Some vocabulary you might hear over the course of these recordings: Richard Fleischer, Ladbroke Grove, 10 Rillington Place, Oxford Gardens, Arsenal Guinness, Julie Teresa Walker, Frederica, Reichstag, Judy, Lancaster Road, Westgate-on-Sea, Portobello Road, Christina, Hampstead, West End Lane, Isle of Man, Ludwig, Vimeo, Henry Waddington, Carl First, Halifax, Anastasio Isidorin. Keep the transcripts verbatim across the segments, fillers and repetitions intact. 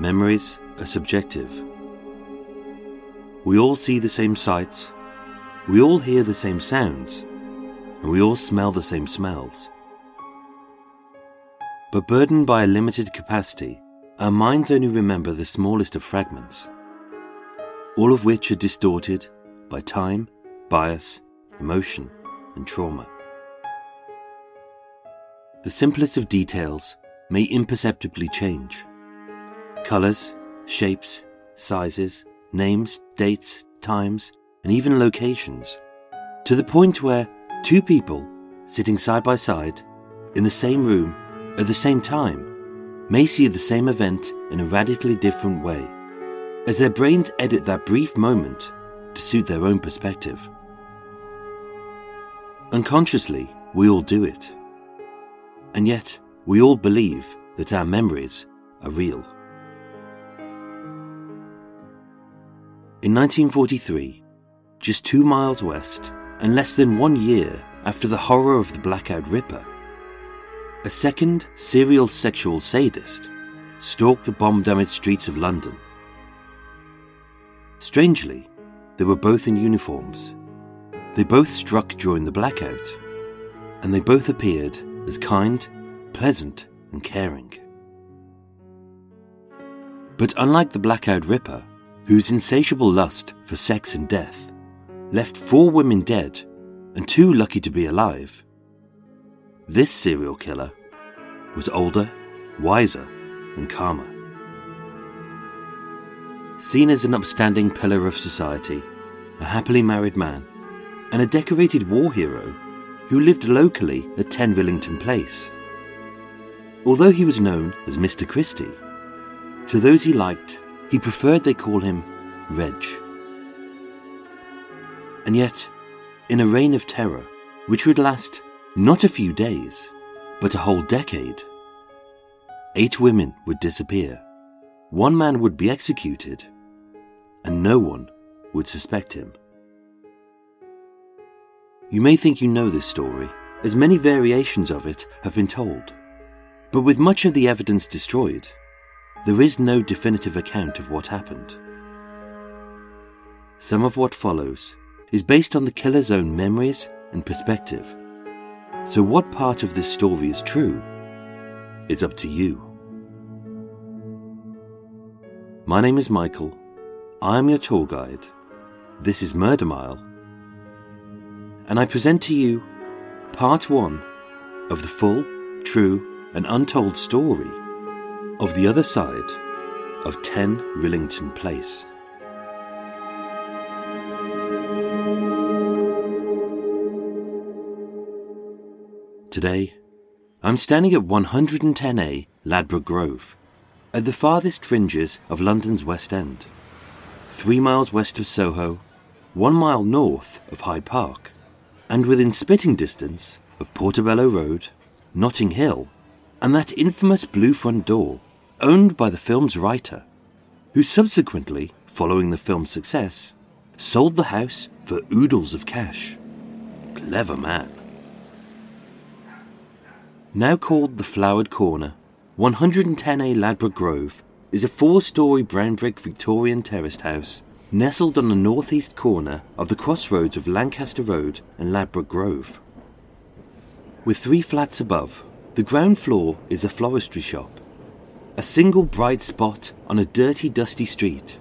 Memories are subjective. We all see the same sights, we all hear the same sounds, and we all smell the same smells. But burdened by a limited capacity, our minds only remember the smallest of fragments, all of which are distorted by time, bias, emotion, and trauma. The simplest of details may imperceptibly change. Colours, shapes, sizes, names, dates, times, and even locations, to the point where two people sitting side by side in the same room at the same time may see the same event in a radically different way, as their brains edit that brief moment to suit their own perspective. Unconsciously, we all do it. And yet, we all believe that our memories are real. In nineteen forty-three, just two miles west and less than one year after the horror of the Blackout Ripper, a second serial sexual sadist stalked the bomb-damaged streets of London. Strangely, they were both in uniforms. They both struck during the blackout, and they both appeared as kind, pleasant, and caring. But unlike the Blackout Ripper, whose insatiable lust for sex and death left four women dead and two lucky to be alive, this serial killer was older, wiser, and calmer. Seen as an upstanding pillar of society, a happily married man, and a decorated war hero who lived locally at ten Rillington Place. Although he was known as Mister Christie, to those he liked, he preferred they call him Reg. And yet, in a reign of terror, which would last not a few days, but a whole decade, eight women would disappear, one man would be executed, and no one would suspect him. You may think you know this story, as many variations of it have been told, but with much of the evidence destroyed, there is no definitive account of what happened. Some of what follows is based on the killer's own memories and perspective. So what part of this story is true is up to you. My name is Michael. I am your tour guide. This is Murder Mile. And I present to you part one of the full, true, and untold story of the other side of ten Rillington Place. Today, I'm standing at one ten A Ladbroke Grove, at the farthest fringes of London's West End, three miles west of Soho, one mile north of Hyde Park, and within spitting distance of Portobello Road, Notting Hill, and that infamous blue front door owned by the film's writer, who subsequently, following the film's success, sold the house for oodles of cash. Clever man. now called The Flowered Corner, one hundred ten A Ladbroke Grove, is a four-storey brown brick Victorian terraced house, nestled on the northeast corner of the crossroads of Lancaster Road and Ladbroke Grove. With three flats above, the ground floor is a floristry shop, a single bright spot on a dirty, dusty street,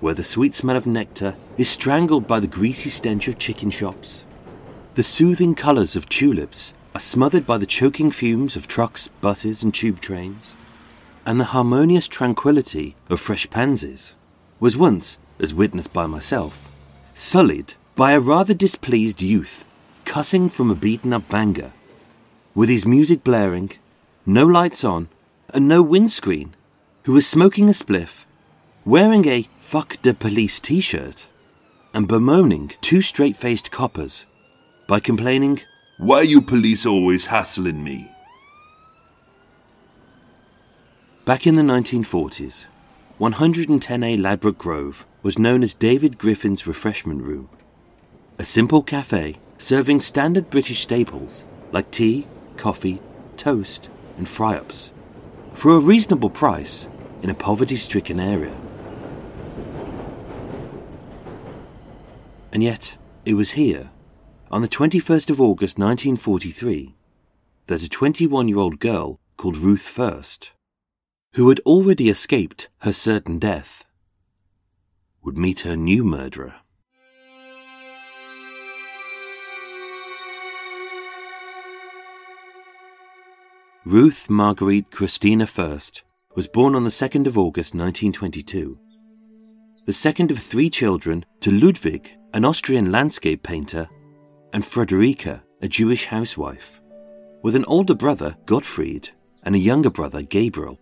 where the sweet smell of nectar is strangled by the greasy stench of chicken shops. The soothing colours of tulips are smothered by the choking fumes of trucks, buses and tube trains, and the harmonious tranquillity of fresh pansies was once, as witnessed by myself, sullied by a rather displeased youth cussing from a beaten-up banger, with his music blaring, no lights on, and no windscreen, who was smoking a spliff, wearing a fuck the police t-shirt, and bemoaning two straight-faced coppers by complaining, "Why you police always hassling me?" Back in the nineteen forties, one hundred ten A Ladbroke Grove was known as David Griffin's Refreshment Room, a simple cafe serving standard British staples like tea, coffee, toast and fry-ups, for a reasonable price in a poverty-stricken area. And yet, it was here, on the twenty-first of August nineteen forty-three, that a twenty-one-year-old girl called Ruth First, who had already escaped her certain death, would meet her new murderer. Ruth Marguerite Christina First was born on the second of August nineteen twenty-two, the second of three children to Ludwig, an Austrian landscape painter, and Frederica, a Jewish housewife, with an older brother, Gottfried, and a younger brother, Gabriel.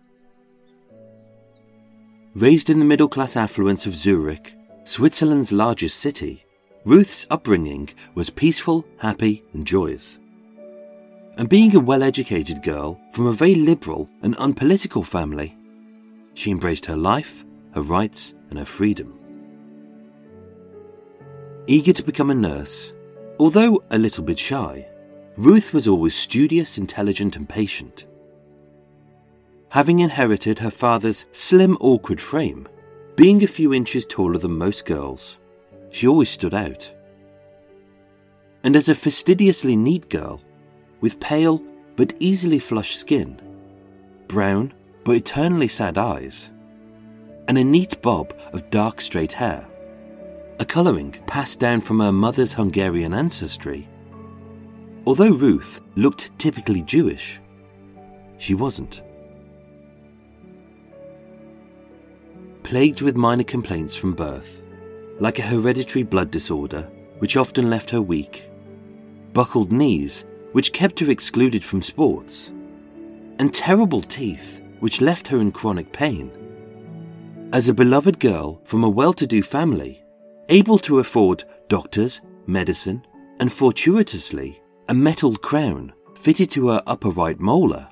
Raised in the middle-class affluence of Zurich, Switzerland's largest city, Ruth's upbringing was peaceful, happy and joyous. And being a well-educated girl from a very liberal and unpolitical family, she embraced her life, her rights, and her freedom. Eager to become a nurse, although a little bit shy, Ruth was always studious, intelligent, and patient. Having inherited her father's slim, awkward frame, being a few inches taller than most girls, she always stood out. And as a fastidiously neat girl, with pale but easily flushed skin, brown but eternally sad eyes, and a neat bob of dark straight hair, a colouring passed down from her mother's Hungarian ancestry. Although Ruth looked typically Jewish, she wasn't. Plagued with minor complaints from birth, like a hereditary blood disorder, which often left her weak, buckled knees, which kept her excluded from sports, and terrible teeth, which left her in chronic pain. As a beloved girl from a well-to-do family, able to afford doctors, medicine, and fortuitously, a metal crown fitted to her upper right molar,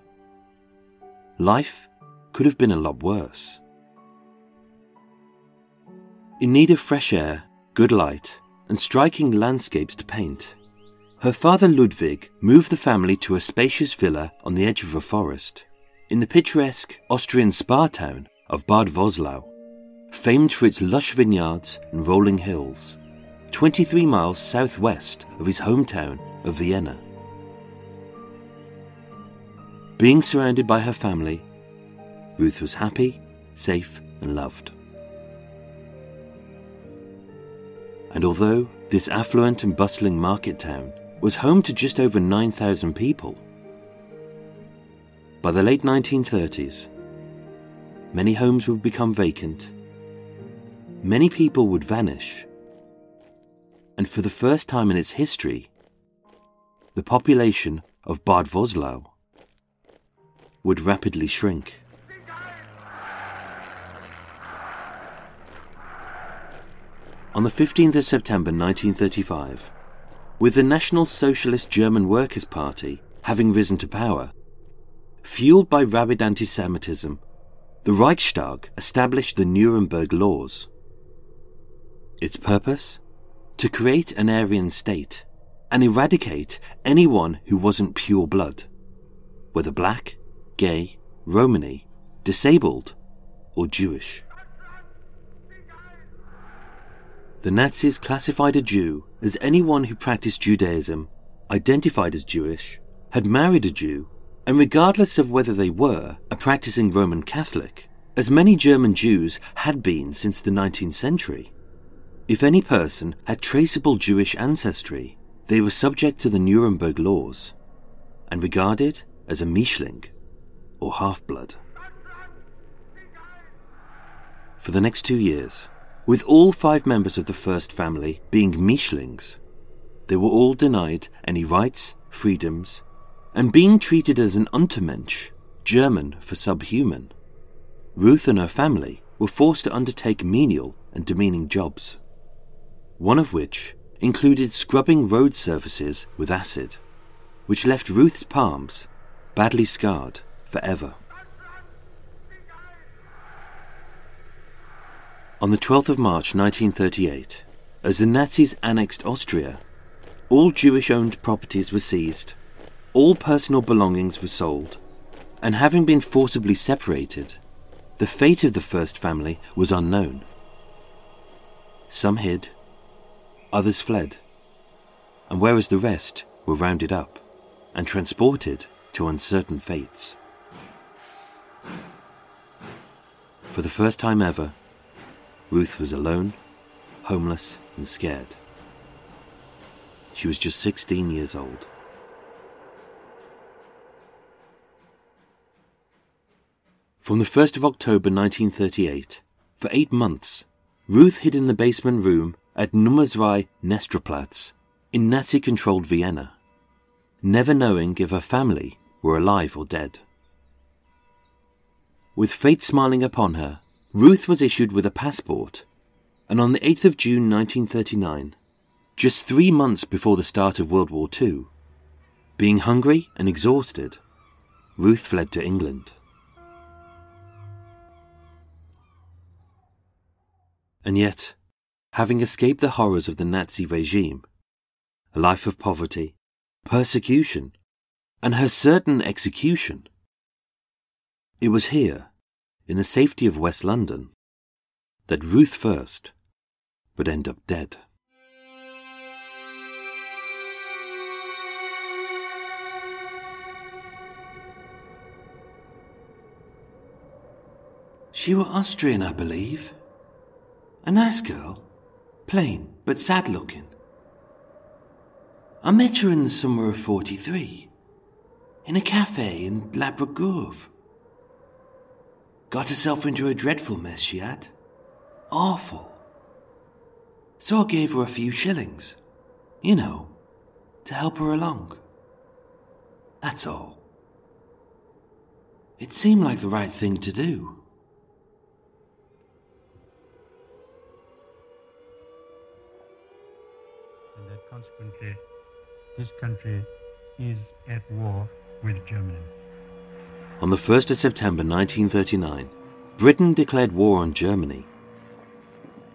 life could have been a lot worse. In need of fresh air, good light, and striking landscapes to paint, her father Ludwig moved the family to a spacious villa on the edge of a forest, in the picturesque Austrian spa town of Bad Vöslau, famed for its lush vineyards and rolling hills, twenty-three miles southwest of his hometown of Vienna. Being surrounded by her family, Ruth was happy, safe and loved. And although this affluent and bustling market town was home to just over nine thousand people, by the late nineteen thirties, many homes would become vacant, many people would vanish, and for the first time in its history, the population of Bad Vöslau would rapidly shrink. On the fifteenth of September nineteen thirty-five, with the National Socialist German Workers' Party having risen to power, fueled by rabid anti-Semitism, the Reichstag established the Nuremberg Laws. Its purpose? To create an Aryan state and eradicate anyone who wasn't pure blood, whether black, gay, Romany, disabled, or Jewish. The Nazis classified a Jew as anyone who practiced Judaism, identified as Jewish, had married a Jew, and regardless of whether they were a practicing Roman Catholic, as many German Jews had been since the nineteenth century. If any person had traceable Jewish ancestry, they were subject to the Nuremberg Laws and regarded as a Mischling, or half-blood. For the next two years, with all five members of the first family being Mischlings, they were all denied any rights, freedoms, and being treated as an Untermensch, German for subhuman. Ruth and her family were forced to undertake menial and demeaning jobs, one of which included scrubbing road surfaces with acid, which left Ruth's palms badly scarred forever. On the twelfth of March nineteen thirty-eight, as the Nazis annexed Austria, all Jewish-owned properties were seized, all personal belongings were sold, and having been forcibly separated, the fate of the first family was unknown. Some hid, others fled, and whereas the rest were rounded up and transported to uncertain fates. For the first time ever, Ruth was alone, homeless, and scared. She was just sixteen years old. From the first of October nineteen thirty-eight, for eight months, Ruth hid in the basement room at Nummer two Nestroplatz in Nazi-controlled Vienna, never knowing if her family were alive or dead. With fate smiling upon her, Ruth was issued with a passport, and on the eighth of June nineteen thirty-nine, just three months before the start of World War Two, being hungry and exhausted, Ruth fled to England. And yet, having escaped the horrors of the Nazi regime, a life of poverty, persecution, and her certain execution, it was here, in the safety of West London, that Ruth First would end up dead. She were Austrian, I believe. A nice girl, plain but sad-looking. I met her in the summer of forty-three, in a cafe in Ladbroke Grove. Got herself into a dreadful mess she had. Awful. So I gave her a few shillings, you know, to help her along. That's all. It seemed like the right thing to do. Consequently, this country is at war with Germany. On the first of September nineteen thirty-nine, Britain declared war on Germany.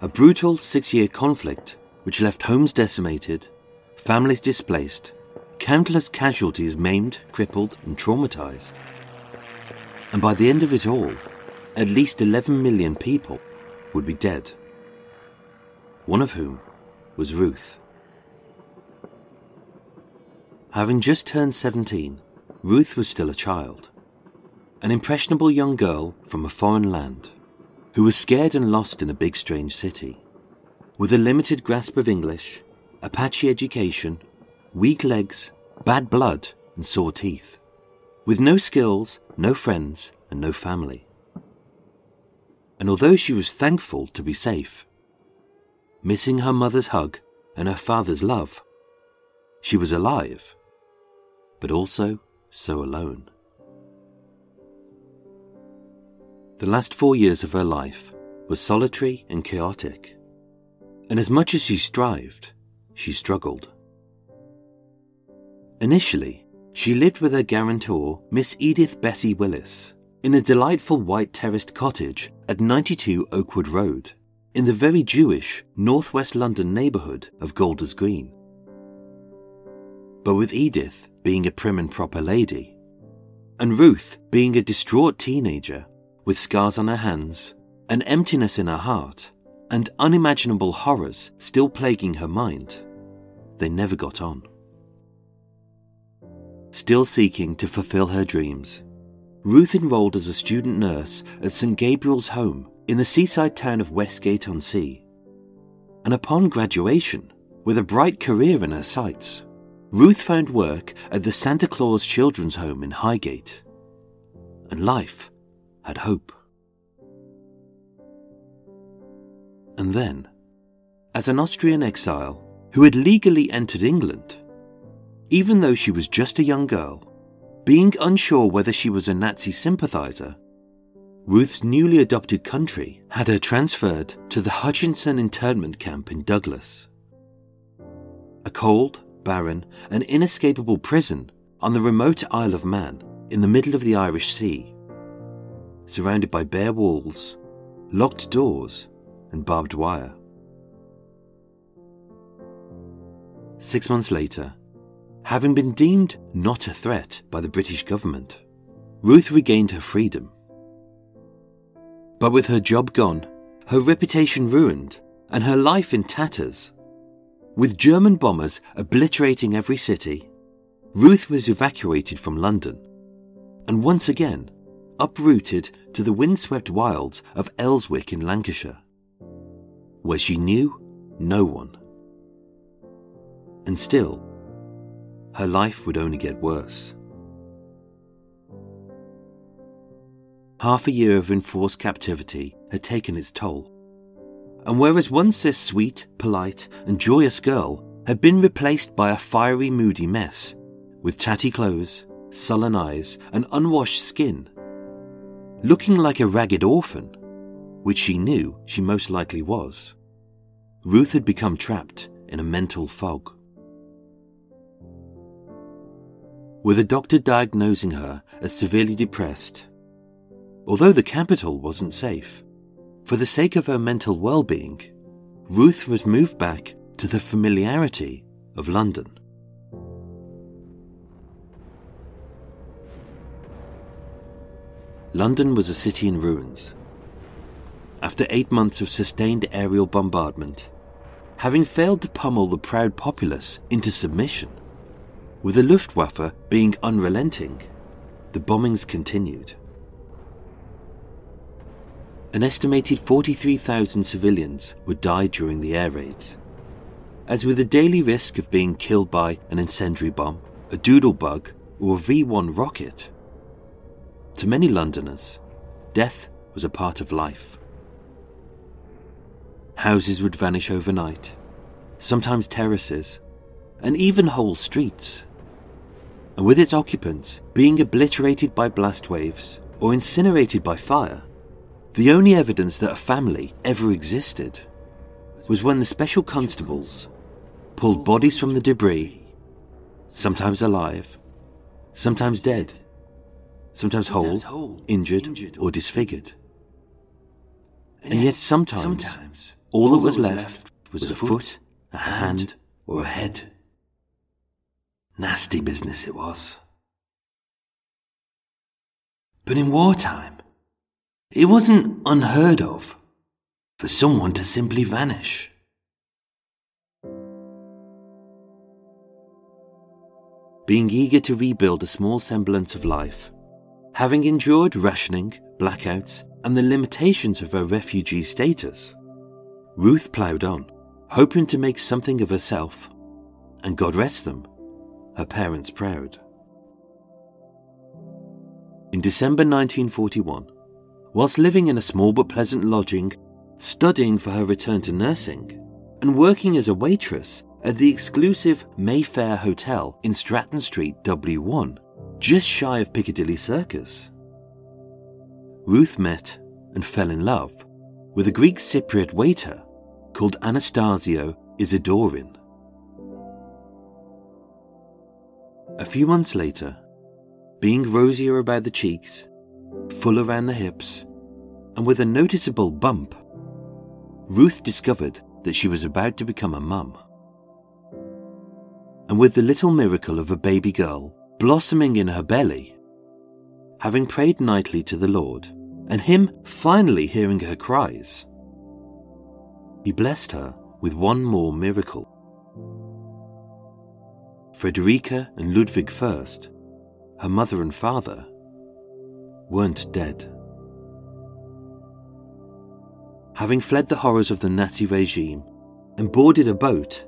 A brutal six-year conflict which left homes decimated, families displaced, countless casualties maimed, crippled and traumatised. And by the end of it all, at least eleven million people would be dead, one of whom was Ruth. Having just turned seventeen, Ruth was still a child, an impressionable young girl from a foreign land, who was scared and lost in a big strange city. With a limited grasp of English, a patchy education, weak legs, bad blood and sore teeth. With no skills, no friends and no family. And although she was thankful to be safe, missing her mother's hug and her father's love, she was alive, but also so alone. The last four years of her life were solitary and chaotic, and as much as she strived, she struggled. Initially, she lived with her guarantor, Miss Edith Bessie Willis, in a delightful white terraced cottage at ninety-two Oakwood Road, in the very Jewish northwest London neighbourhood of Golders Green. But with Edith being a prim and proper lady, and Ruth being a distraught teenager with scars on her hands, an emptiness in her heart, and unimaginable horrors still plaguing her mind, they never got on. Still seeking to fulfill her dreams, Ruth enrolled as a student nurse at Saint Gabriel's home in the seaside town of Westgate-on-Sea. And upon graduation, with a bright career in her sights, Ruth found work at the Santa Claus Children's Home in Highgate. And life had hope. And then, as an Austrian exile who had legally entered England, even though she was just a young girl, being unsure whether she was a Nazi sympathiser, Ruth's newly adopted country had her transferred to the Hutchinson internment camp in Douglas. A cold, barren, and inescapable prison on the remote Isle of Man in the middle of the Irish Sea, surrounded by bare walls, locked doors, and barbed wire. Six months later, having been deemed not a threat by the British government, Ruth regained her freedom. But with her job gone, her reputation ruined, and her life in tatters, with German bombers obliterating every city, Ruth was evacuated from London, and once again uprooted to the windswept wilds of Elswick in Lancashire, where she knew no one. And still, her life would only get worse. Half a year of enforced captivity had taken its toll, and whereas once this sweet, polite, and joyous girl had been replaced by a fiery, moody mess, with tatty clothes, sullen eyes, and unwashed skin, looking like a ragged orphan, which she knew she most likely was, Ruth had become trapped in a mental fog. With a doctor diagnosing her as severely depressed, although the capital wasn't safe, for the sake of her mental well-being, Ruth was moved back to the familiarity of London. London was a city in ruins. After eight months of sustained aerial bombardment, having failed to pummel the proud populace into submission, with the Luftwaffe being unrelenting, the bombings continued. An estimated forty-three thousand civilians would die during the air raids, as with the daily risk of being killed by an incendiary bomb, a doodle bug, or a V one rocket. To many Londoners, death was a part of life. Houses would vanish overnight, sometimes terraces, and even whole streets, and with its occupants being obliterated by blast waves or incinerated by fire, the only evidence that a family ever existed was when the special constables pulled bodies from the debris, sometimes alive, sometimes dead, sometimes whole, injured or disfigured. And yet sometimes all that was left was a foot, a hand or a head. Nasty business it was. But in wartime, it wasn't unheard of for someone to simply vanish. Being eager to rebuild a small semblance of life, having endured rationing, blackouts, and the limitations of her refugee status, Ruth ploughed on, hoping to make something of herself, and God rest them, her parents proud. In December nineteen forty-one, whilst living in a small but pleasant lodging, studying for her return to nursing, and working as a waitress at the exclusive Mayfair Hotel in Stratton Street W one, just shy of Piccadilly Circus, Ruth met and fell in love with a Greek Cypriot waiter called Anastasio Isidorin. A few months later, being rosier about the cheeks, full around the hips, and with a noticeable bump, Ruth discovered that she was about to become a mum. And with the little miracle of a baby girl blossoming in her belly, having prayed nightly to the Lord, and him finally hearing her cries. He blessed her with one more miracle. Frederica and Ludwig First, her mother and father, weren't dead. Having fled the horrors of the Nazi regime and boarded a boat,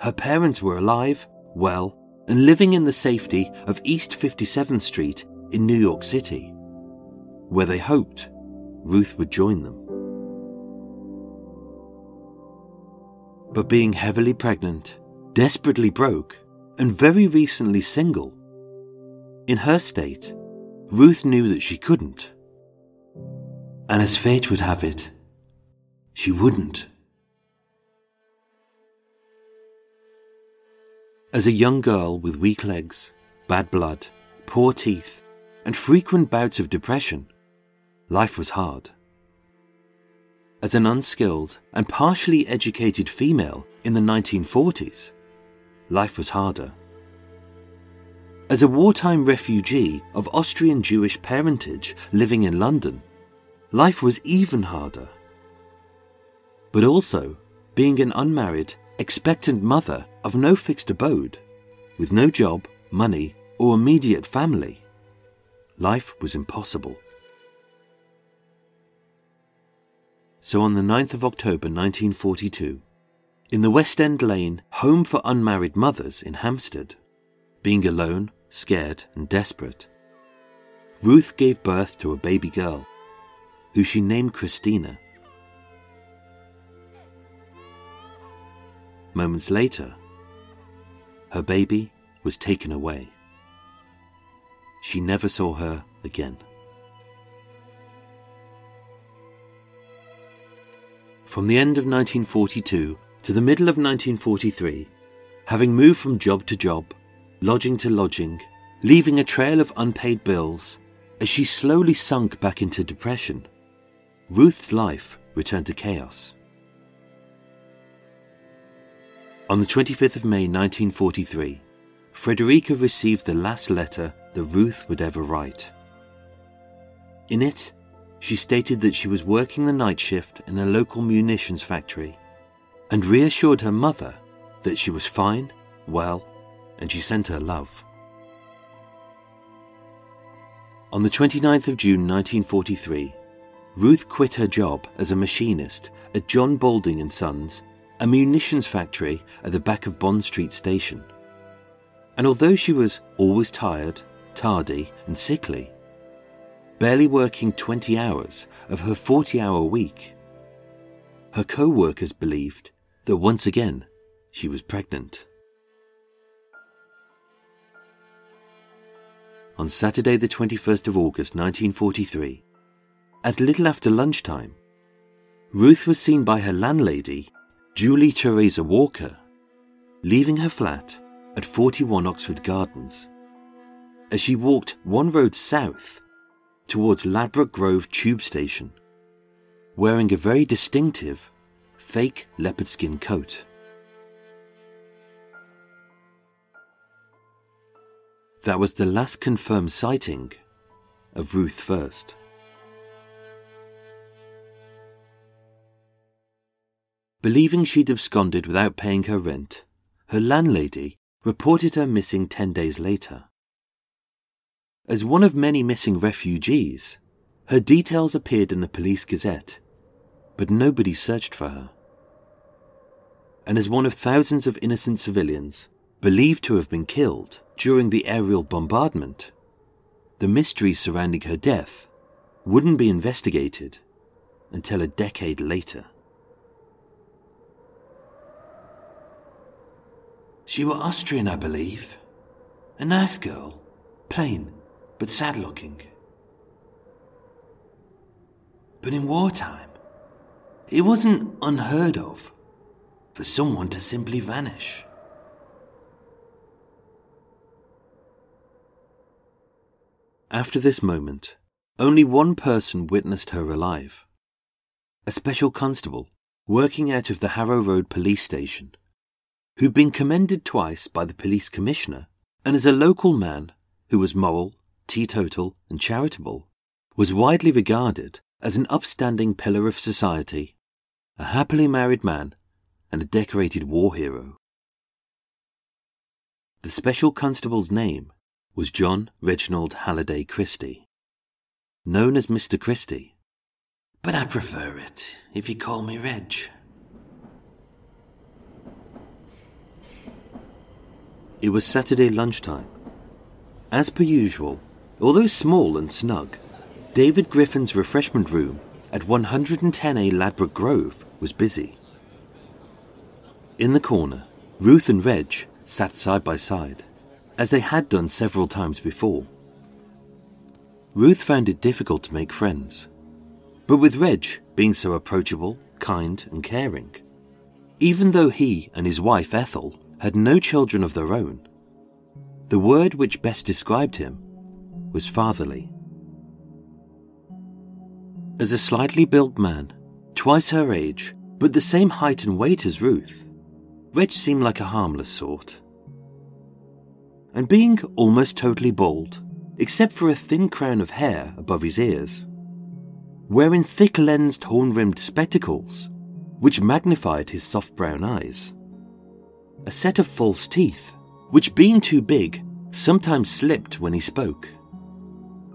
her parents were alive, well, and living in the safety of East fifty-seventh Street in New York City, where they hoped Ruth would join them. But being heavily pregnant, desperately broke, and very recently single, in her state, Ruth knew that she couldn't. And as fate would have it, she wouldn't. As a young girl with weak legs, bad blood, poor teeth, and frequent bouts of depression, life was hard. As an unskilled and partially educated female in the nineteen forties, life was harder. As a wartime refugee of Austrian Jewish parentage living in London, life was even harder. But also, being an unmarried, expectant mother of no fixed abode, with no job, money, or immediate family, life was impossible. So on the ninth of October nineteen forty-two, in the West End Lane Home for Unmarried Mothers in Hampstead, being alone, scared and desperate, Ruth gave birth to a baby girl, who she named Christina. Moments later, her baby was taken away. She never saw her again. From the end of nineteen forty-two to the middle of nineteen forty-three, having moved from job to job, lodging to lodging, leaving a trail of unpaid bills, as she slowly sunk back into depression, Ruth's life returned to chaos. On the twenty-fifth of May nineteen forty-three, Frederica received the last letter that Ruth would ever write. In it, she stated that she was working the night shift in a local munitions factory and reassured her mother that she was fine, well, and she sent her love. On the twenty-ninth of June nineteen forty-three, Ruth quit her job as a machinist at John Balding and Sons, a munitions factory at the back of Bond Street Station. And although she was always tired, tardy and sickly, barely working twenty hours of her forty-hour week, her co-workers believed that once again she was pregnant. On Saturday the twenty-first of August nineteen forty-three, at little after lunchtime, Ruth was seen by her landlady, Julie Teresa Walker, leaving her flat at forty-one Oxford Gardens, as she walked one road south towards Ladbroke Grove tube station, wearing a very distinctive fake leopard skin coat. That was the last confirmed sighting of Ruth First. Believing she'd absconded without paying her rent, her landlady reported her missing ten days later. As one of many missing refugees, her details appeared in the Police Gazette, but nobody searched for her. And as one of thousands of innocent civilians believed to have been killed during the aerial bombardment, the mystery surrounding her death wouldn't be investigated until a decade later. "She were Austrian, I believe. A nice girl, plain, but sad-looking. But in wartime, it wasn't unheard of for someone to simply vanish." After this moment, only one person witnessed her alive. A special constable working out of the Harrow Road police station, who'd been commended twice by the police commissioner and as a local man who was moral, teetotal, and charitable, was widely regarded as an upstanding pillar of society, a happily married man, and a decorated war hero. The special constable's name was John Reginald Halliday Christie, known as Mister Christie. But I prefer it if you call me Reg. It was Saturday lunchtime. As per usual, although small and snug, David Griffin's refreshment room at one ten A Ladbroke Grove was busy. In the corner, Ruth and Reg sat side by side, as they had done several times before. Ruth found it difficult to make friends, but with Reg being so approachable, kind and caring, even though he and his wife Ethel had no children of their own, the word which best described him was fatherly. As a slightly built man, twice her age, but the same height and weight as Ruth, Reg seemed like a harmless sort. And being almost totally bald, except for a thin crown of hair above his ears, wearing thick-lensed horn-rimmed spectacles, which magnified his soft brown eyes, a set of false teeth, which being too big, sometimes slipped when he spoke,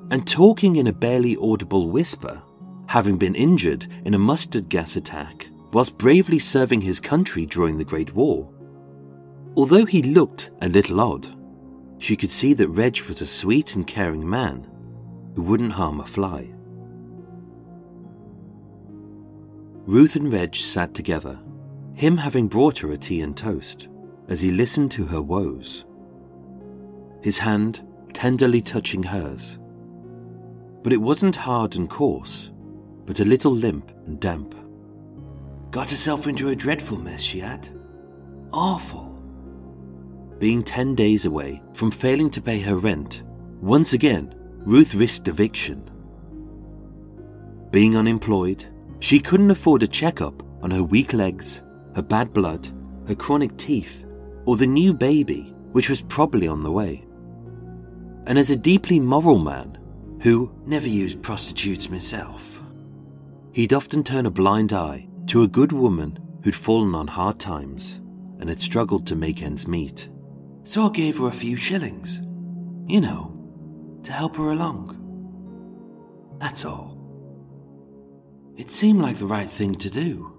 and talking in a barely audible whisper, having been injured in a mustard gas attack whilst bravely serving his country during the Great War. Although he looked a little odd, she could see that Reg was a sweet and caring man who wouldn't harm a fly. Ruth and Reg sat together, him having brought her a tea and toast, as he listened to her woes, his hand tenderly touching hers. But it wasn't hard and coarse, but a little limp and damp. Got herself into a dreadful mess, she had. Awful. Being ten days away from failing to pay her rent, once again, Ruth risked eviction. Being unemployed, she couldn't afford a checkup on her weak legs, her bad blood, her chronic teeth, or the new baby, which was probably on the way. And as a deeply moral man, who never used prostitutes myself, he'd often turn a blind eye to a good woman who'd fallen on hard times and had struggled to make ends meet. So I gave her a few shillings, you know, to help her along. That's all. It seemed like the right thing to do.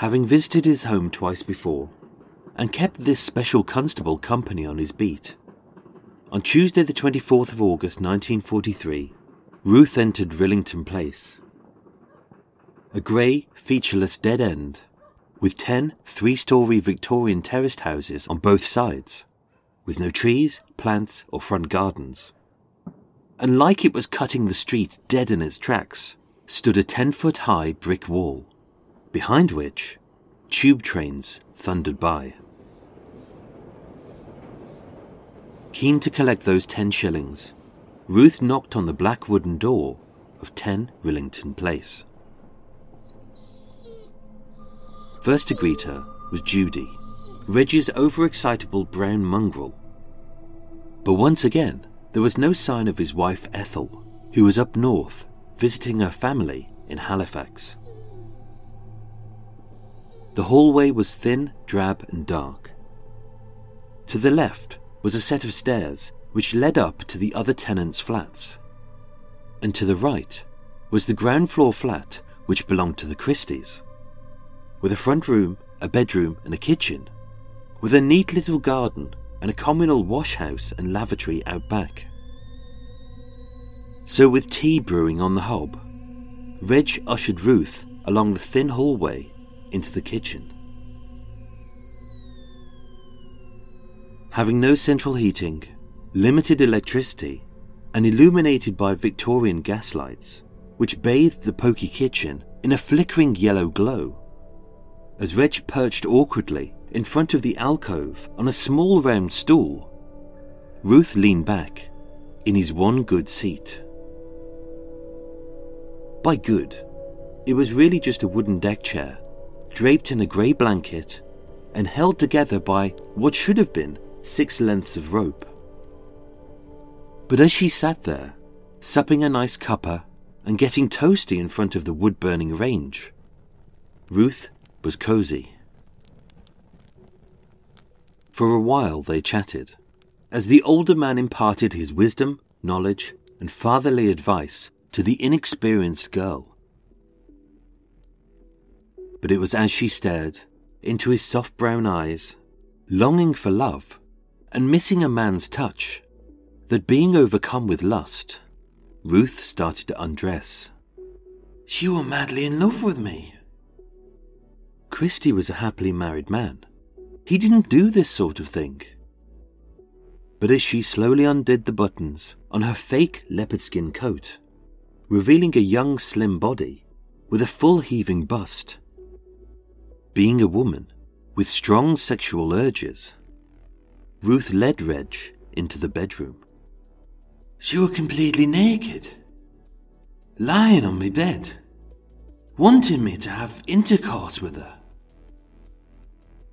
Having visited his home twice before, and kept this special constable company on his beat, on Tuesday the twenty-fourth of August nineteen forty-three, Ruth entered Rillington Place, a grey, featureless dead end with ten three-storey Victorian terraced houses on both sides, with no trees, plants or front gardens. And like it was cutting the street dead in its tracks, stood a ten-foot-high brick wall, behind which tube trains thundered by. Keen to collect those ten shillings, Ruth knocked on the black wooden door of ten Rillington Place. First to greet her was Judy, Reggie's overexcitable brown mongrel. But once again, there was no sign of his wife Ethel, who was up north visiting her family in Halifax. The hallway was thin, drab and dark. To the left was a set of stairs which led up to the other tenants' flats, and to the right was the ground floor flat which belonged to the Christies, with a front room, a bedroom and a kitchen, with a neat little garden and a communal wash house and lavatory out back. So with tea brewing on the hob, Reg ushered Ruth along the thin hallway into the kitchen. Having no central heating, limited electricity, and illuminated by Victorian gaslights, which bathed the poky kitchen in a flickering yellow glow, as Reg perched awkwardly in front of the alcove on a small round stool, Ruth leaned back in his one good seat. By good, it was really just a wooden deck chair draped in a grey blanket and held together by what should have been six lengths of rope. But as she sat there, supping a nice cuppa and getting toasty in front of the wood-burning range, Ruth was cosy. For a while they chatted, as the older man imparted his wisdom, knowledge, and fatherly advice to the inexperienced girl. But it was as she stared into his soft brown eyes, longing for love, and missing a man's touch, that being overcome with lust, Ruth started to undress. "You were madly in love with me." Christie was a happily married man. He didn't do this sort of thing. But as she slowly undid the buttons on her fake leopard skin coat, revealing a young slim body with a full heaving bust, being a woman with strong sexual urges, Ruth led Reg into the bedroom. "You were completely naked, lying on my bed, wanting me to have intercourse with her."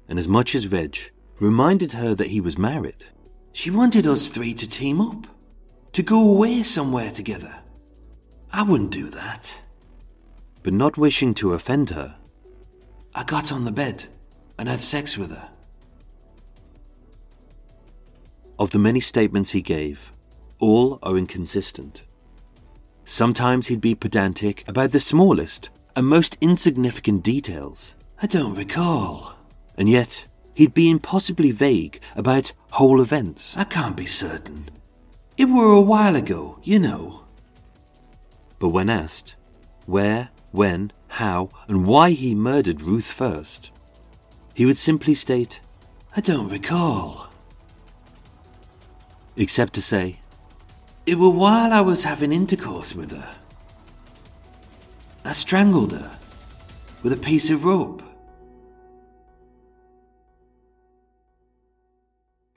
And as much as Reg reminded her that he was married, she wanted us three to team up, to go away somewhere together. I wouldn't do that. But not wishing to offend her, I got on the bed and had sex with her. Of the many statements he gave, all are inconsistent. Sometimes he'd be pedantic about the smallest and most insignificant details. "I don't recall." And yet, he'd be impossibly vague about whole events. "I can't be certain. It were a while ago, you know." But when asked where, when, how, and why he murdered Ruth first, he would simply state, "I don't recall." Except to say, "It were while I was having intercourse with her. I strangled her with a piece of rope."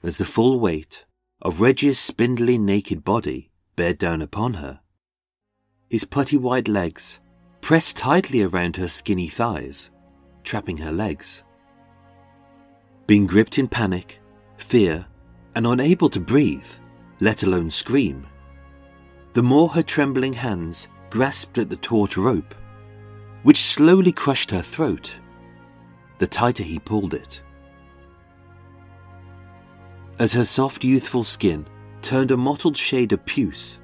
As the full weight of Reggie's spindly naked body bear down upon her, his putty white legs pressed tightly around her skinny thighs, trapping her legs. Being gripped in panic, fear, and unable to breathe, let alone scream, the more her trembling hands grasped at the taut rope, which slowly crushed her throat, the tighter he pulled it. As her soft, youthful skin turned a mottled shade of puce,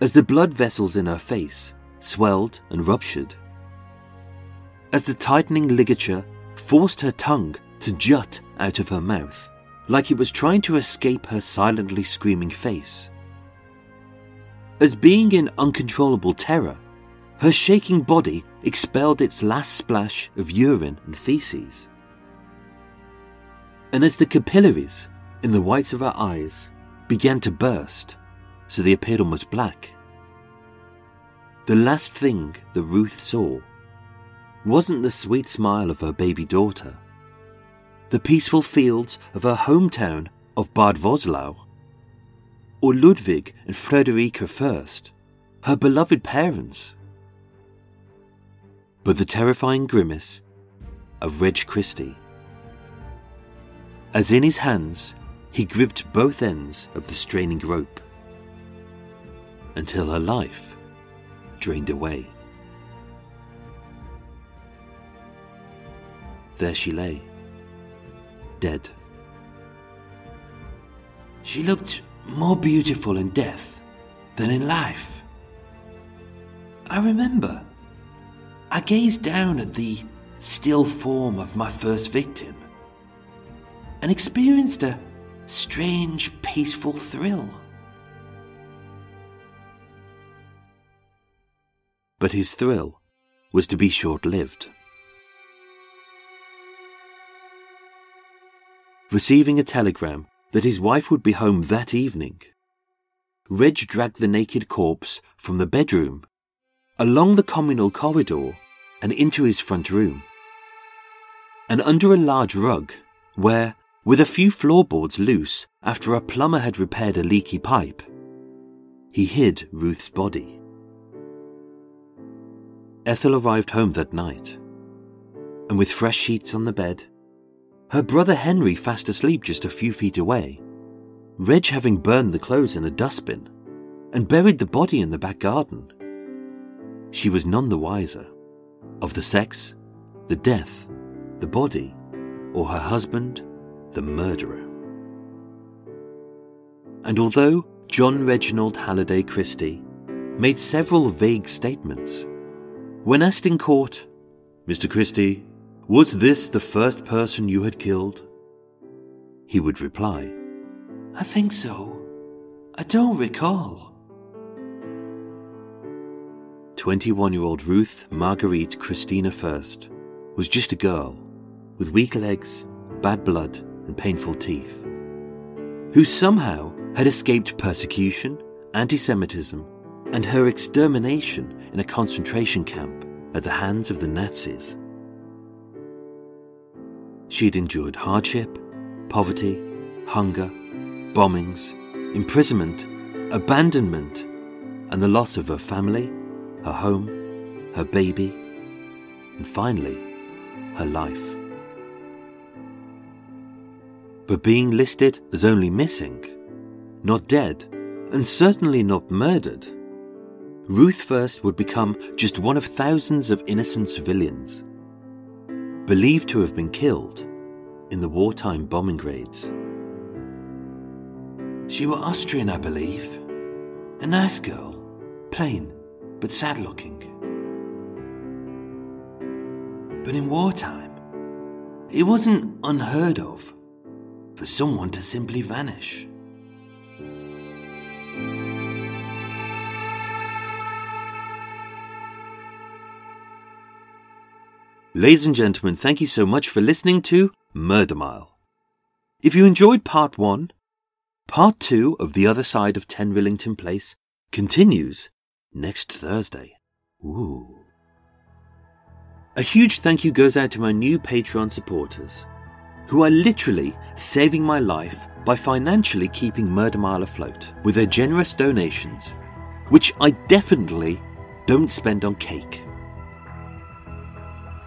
as the blood vessels in her face swelled and ruptured, as the tightening ligature forced her tongue to jut out of her mouth, like it was trying to escape her silently screaming face, as being in uncontrollable terror, her shaking body expelled its last splash of urine and feces, and as the capillaries in the whites of her eyes began to burst, so they appeared almost black. The last thing that Ruth saw wasn't the sweet smile of her baby daughter, the peaceful fields of her hometown of Bad Vöslau, or Ludwig and Frederica First, her beloved parents, but the terrifying grimace of Reg Christie, as in his hands he gripped both ends of the straining rope until her life drained away. There she lay, dead. She looked more beautiful in death than in life. I remember I gazed down at the still form of my first victim and experienced a strange, peaceful thrill. But his thrill was to be short-lived. Receiving a telegram that his wife would be home that evening, Reg dragged the naked corpse from the bedroom, along the communal corridor and into his front room, and under a large rug where, with a few floorboards loose after a plumber had repaired a leaky pipe, he hid Ruth's body. Ethel arrived home that night, and with fresh sheets on the bed, her brother Henry fast asleep just a few feet away, Reg having burned the clothes in a dustbin and buried the body in the back garden. She was none the wiser of the sex, the death, the body, or her husband, the murderer. And although John Reginald Halliday Christie made several vague statements, when asked in court, "Mister Christie, was this the first person you had killed?" he would reply, "I think so. I don't recall." twenty-one-year-old Ruth Marguerite Christina First was just a girl with weak legs, bad blood, and painful teeth, who somehow had escaped persecution, anti-Semitism, and her extermination in a concentration camp at the hands of the Nazis. She had endured hardship, poverty, hunger, bombings, imprisonment, abandonment, and the loss of her family, her home, her baby, and finally, her life. But being listed as only missing, not dead, and certainly not murdered, Ruth First would become just one of thousands of innocent civilians, believed to have been killed in the wartime bombing raids. "She were Austrian, I believe. A nice girl, plain but sad-looking. But in wartime, it wasn't unheard of for someone to simply vanish." Ladies and gentlemen, thank you so much for listening to Murder Mile. If you enjoyed part one, part two of The Other Side of ten Rillington Place continues next Thursday. Ooh. A huge thank you goes out to my new Patreon supporters, who are literally saving my life by financially keeping Murder Mile afloat with their generous donations, which I definitely don't spend on cake.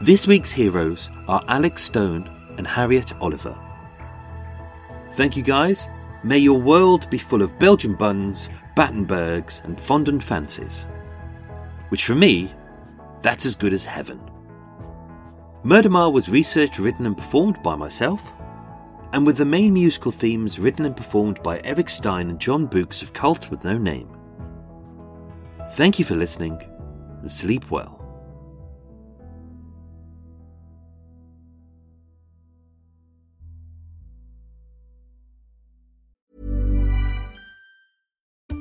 This week's heroes are Alex Stone and Harriet Oliver. Thank you guys. May your world be full of Belgian buns, Battenbergs and fondant fancies. Which for me, that's as good as heaven. Murder Mile was researched, written and performed by myself, and with the main musical themes written and performed by Eric Stein and John Books of Cult With No Name. Thank you for listening and sleep well.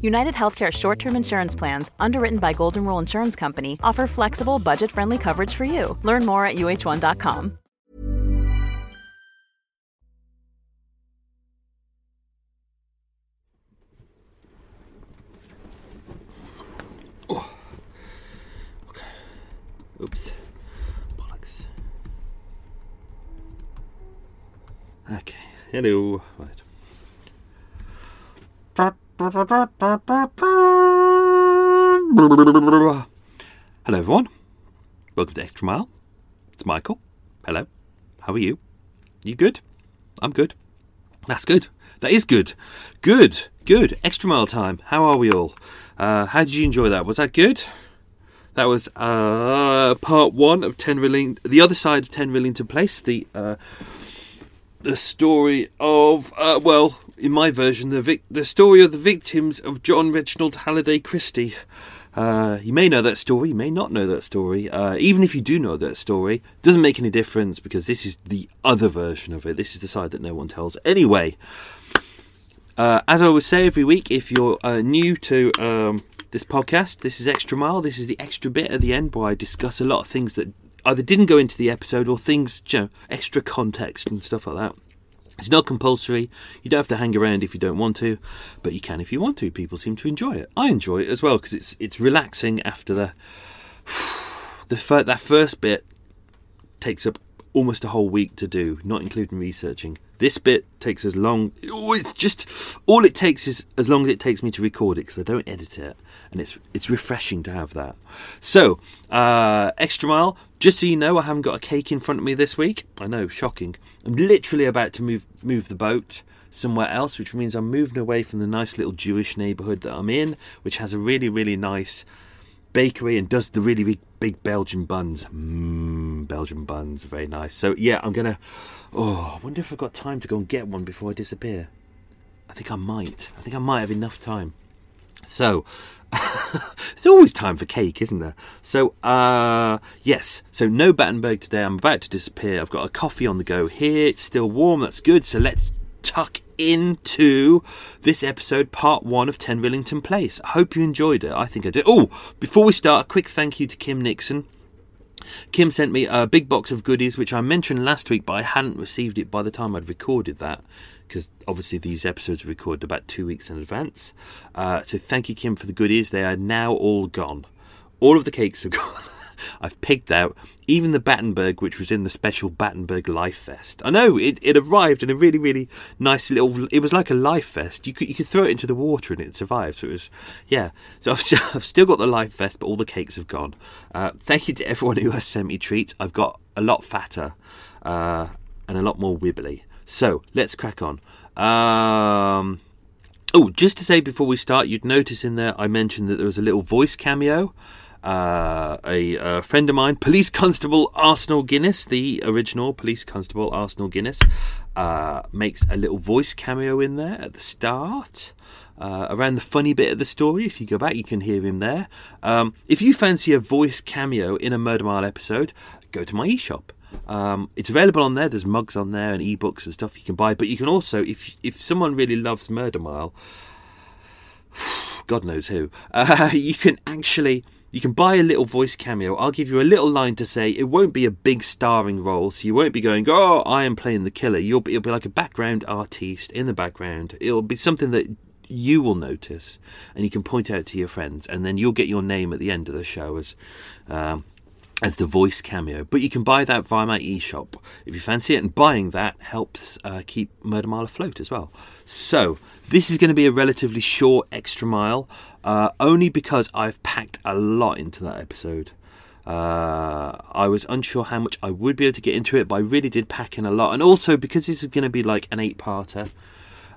United Healthcare short-term insurance plans, underwritten by Golden Rule Insurance Company, offer flexible, budget-friendly coverage for you. Learn more at U H one dot com. Oh. Okay. Oops. Bollocks. Okay. Hello. Right. Hello everyone, welcome to Extra Mile. It's Michael. Hello, how are you? You good? I'm good. That's good. That is good. Good, good. Extra Mile time. How are we all? Uh, how did you enjoy that? Was that good? That was uh, part one of ten Rillington, the other side of ten Rillington Place. The uh, the story of uh, well, in my version, the vic- the story of the victims of John Reginald Halliday Christie. Uh, you may know that story, you may not know that story. Uh, even if you do know that story, it doesn't make any difference because this is the other version of it. This is the side that no one tells. Anyway, uh, as I always say every week, if you're uh, new to um, this podcast, this is Extra Mile. This is the extra bit at the end where I discuss a lot of things that either didn't go into the episode or things, you know, extra context and stuff like that. It's not compulsory. You don't have to hang around if you don't want to, but you can if you want to. People seem to enjoy it. I enjoy it as well because it's it's relaxing after the the fir- that first bit takes up almost a whole week to do, not including researching. This bit takes as long. Oh, it's just all it takes is as long as it takes me to record it because I don't edit it, and it's it's refreshing to have that. So, uh, Extra Mile. Just so you know, I haven't got a cake in front of me this week. I know, shocking. I'm literally about to move move the boat somewhere else, which means I'm moving away from the nice little Jewish neighbourhood that I'm in, which has a really really nice bakery and does the really big, big Belgian buns. Mmm, Belgian buns, very nice. So yeah, I'm gonna. Oh, I wonder if I've got time to go and get one before I disappear. I think I might. I think I might have enough time. So, there's always time for cake, isn't there? So, uh, yes. So, no Battenberg today. I'm about to disappear. I've got a coffee on the go here. It's still warm. That's good. So, let's tuck into this episode, part one of ten Rillington Place. I hope you enjoyed it. I think I did. Oh, before we start, a quick thank you to Kim Nixon. Kim sent me a big box of goodies, which I mentioned last week, but I hadn't received it by the time I'd recorded that, because obviously these episodes are recorded about two weeks in advance. Uh, so thank you, Kim, for the goodies. They are now all gone. All of the cakes are gone. I've picked out even the Battenberg, which was in the special Battenberg Life Fest. I know, it, it arrived in a really, really nice little... It was like a Life Fest. You could you could throw it into the water and it survived. So it was... Yeah. So I've, I've still got the Life Fest, but all the cakes have gone. Uh, thank you to everyone who has sent me treats. I've got a lot fatter uh, and a lot more wibbly. So, let's crack on. Um... Oh, just to say before we start, you'd notice in there I mentioned that there was a little voice cameo. Uh, a, a friend of mine, Police Constable Arsenal Guinness, the original Police Constable Arsenal Guinness, uh, makes a little voice cameo in there at the start, uh, around the funny bit of the story. If you go back, you can hear him there. Um, if you fancy a voice cameo in a Murder Mile episode, go to my eShop. Um, it's available on there. There's mugs on there and ebooks and stuff you can buy. But you can also, if if someone really loves Murder Mile, God knows who, uh, you can actually... You can buy a little voice cameo. I'll give you a little line to say. It won't be a big starring role, so you won't be going, oh, I am playing the killer. You'll be, it'll be like a background artiste in the background. It'll be something that you will notice and you can point out to your friends, and then you'll get your name at the end of the show as um, as the voice cameo. But you can buy that via my eShop. If you fancy it, and buying that helps uh, keep Murder Mile afloat as well. So... This is going to be a relatively short Extra Mile, uh, only because I've packed a lot into that episode. Uh, I was unsure how much I would be able to get into it, but I really did pack in a lot. And also, because this is going to be like an eight-parter,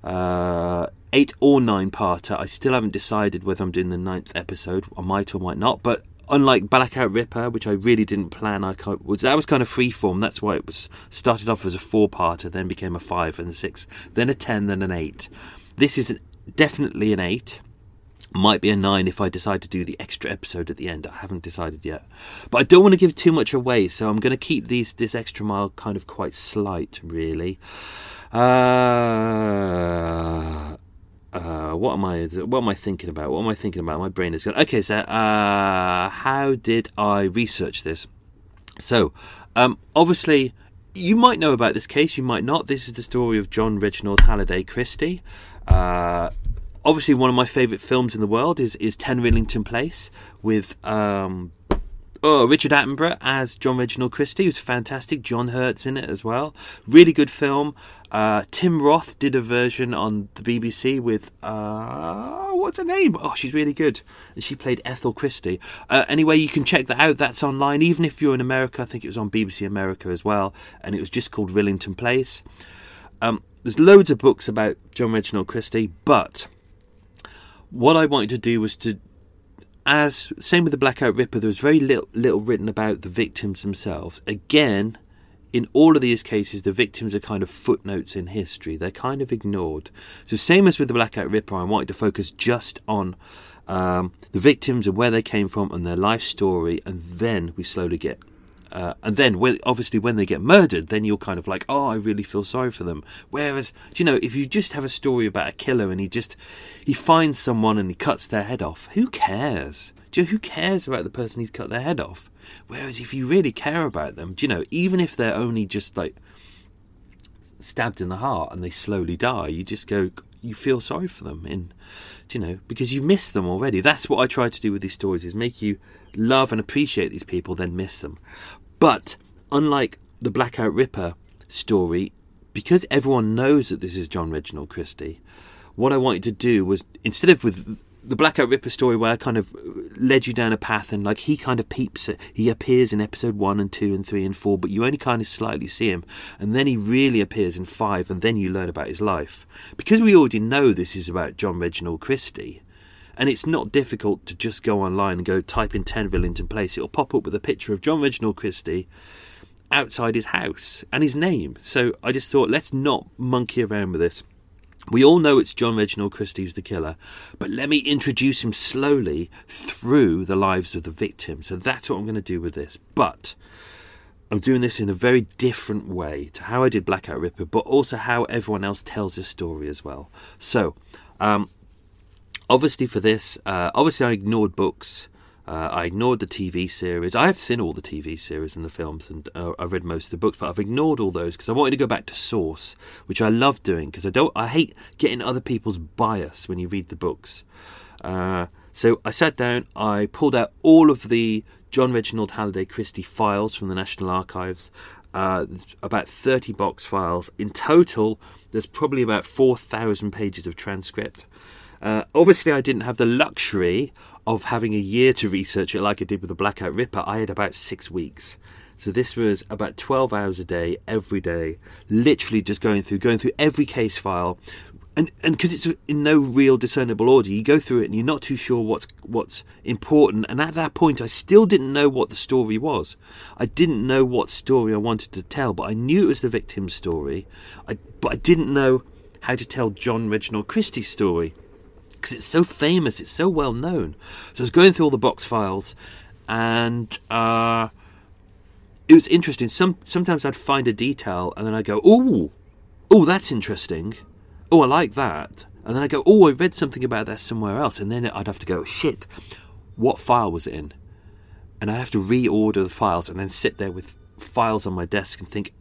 uh, eight or nine-parter, I still haven't decided whether I'm doing the ninth episode. I might or might not, but... Unlike Blackout Ripper, which I really didn't plan, I was, that was kind of freeform. That's why it was started off as a four-parter, then became a five and a six, then a ten, then an eight. This is an, definitely an eight. Might be a nine if I decide to do the extra episode at the end. I haven't decided yet. But I don't want to give too much away, so I'm going to keep these this Extra Mile kind of quite slight, really. Uh... Uh, what am I? What am I thinking about? What am I thinking about? My brain is going. Okay, so uh, how did I research this? So, um, obviously, you might know about this case. You might not. This is the story of John Reginald Halliday Christie. Uh, obviously, one of my favourite films in the world is is ten Rillington Place with. Um, Oh, Richard Attenborough as John Reginald Christie, who's fantastic. John Hurt's in it as well. Really good film. Uh, Tim Roth did a version on the B B C with, uh, what's her name? Oh, she's really good. And she played Ethel Christie. Uh, anyway, you can check that out. That's online. Even if you're in America, I think it was on B B C America as well. And it was just called Rillington Place. Um, there's loads of books about John Reginald Christie, but what I wanted to do was to as same with the Blackout Ripper, there was very little, little written about the victims themselves. Again, in all of these cases, the victims are kind of footnotes in history. They're kind of ignored. So same as with the Blackout Ripper, I wanted to focus just on um, the victims and where they came from and their life story, and then we slowly get... Uh, and then, when, obviously, when they get murdered, then you're kind of like, oh, I really feel sorry for them. Whereas, you know, if you just have a story about a killer and he just, he finds someone and he cuts their head off, who cares? Do you know, who cares about the person he's cut their head off? Whereas if you really care about them, do you know, even if they're only just, like, stabbed in the heart and they slowly die, you just go, you feel sorry for them, in, do you know, because you miss them already. That's what I try to do with these stories, is make you love and appreciate these people, then miss them. But unlike the Blackout Ripper story, because everyone knows that this is John Reginald Christie, what I wanted to do was, instead of with the Blackout Ripper story where I kind of led you down a path and like he kind of peeps, he appears in episode one and two and three and four, but you only kind of slightly see him, and then he really appears in five, and then you learn about his life. Because we already know this is about John Reginald Christie, and it's not difficult to just go online and go type in ten Rillington Place. It'll pop up with a picture of John Reginald Christie outside his house and his name. So I just thought, let's not monkey around with this. We all know it's John Reginald Christie who's the killer, but let me introduce him slowly through the lives of the victims. So that's what I'm going to do with this. But I'm doing this in a very different way to how I did Blackout Ripper, but also how everyone else tells his story as well. So, um... Obviously for this, uh, obviously I ignored books, uh, I ignored the T V series. I have seen all the T V series and the films, and uh, I've read most of the books, but I've ignored all those because I wanted to go back to source, which I love doing, because I don't, I hate getting other people's bias when you read the books. Uh, so I sat down, I pulled out all of the John Reginald Halliday Christie files from the National Archives. Uh, there's about thirty box files. In total, there's probably about four thousand pages of transcript. Uh, obviously, I didn't have the luxury of having a year to research it like I did with the Blackout Ripper. I had about six weeks. So this was about twelve hours a day, every day, literally just going through, going through every case file. And because it's in no real discernible order, you go through it and you're not too sure what's what's important. And at that point, I still didn't know what the story was. I didn't know what story I wanted to tell, but I knew it was the victim's story. I, but I didn't know how to tell John Reginald Christie's story, because it's so famous, it's so well known. So I was going through all the box files, and uh, it was interesting. Some sometimes I'd find a detail, and then I'd go, "Oh, oh, that's interesting. Oh, I like that." And then I go, "Oh, I read something about that somewhere else." And then I'd have to go, "Shit, what file was it in?" And I'd have to reorder the files, and then sit there with files on my desk and think,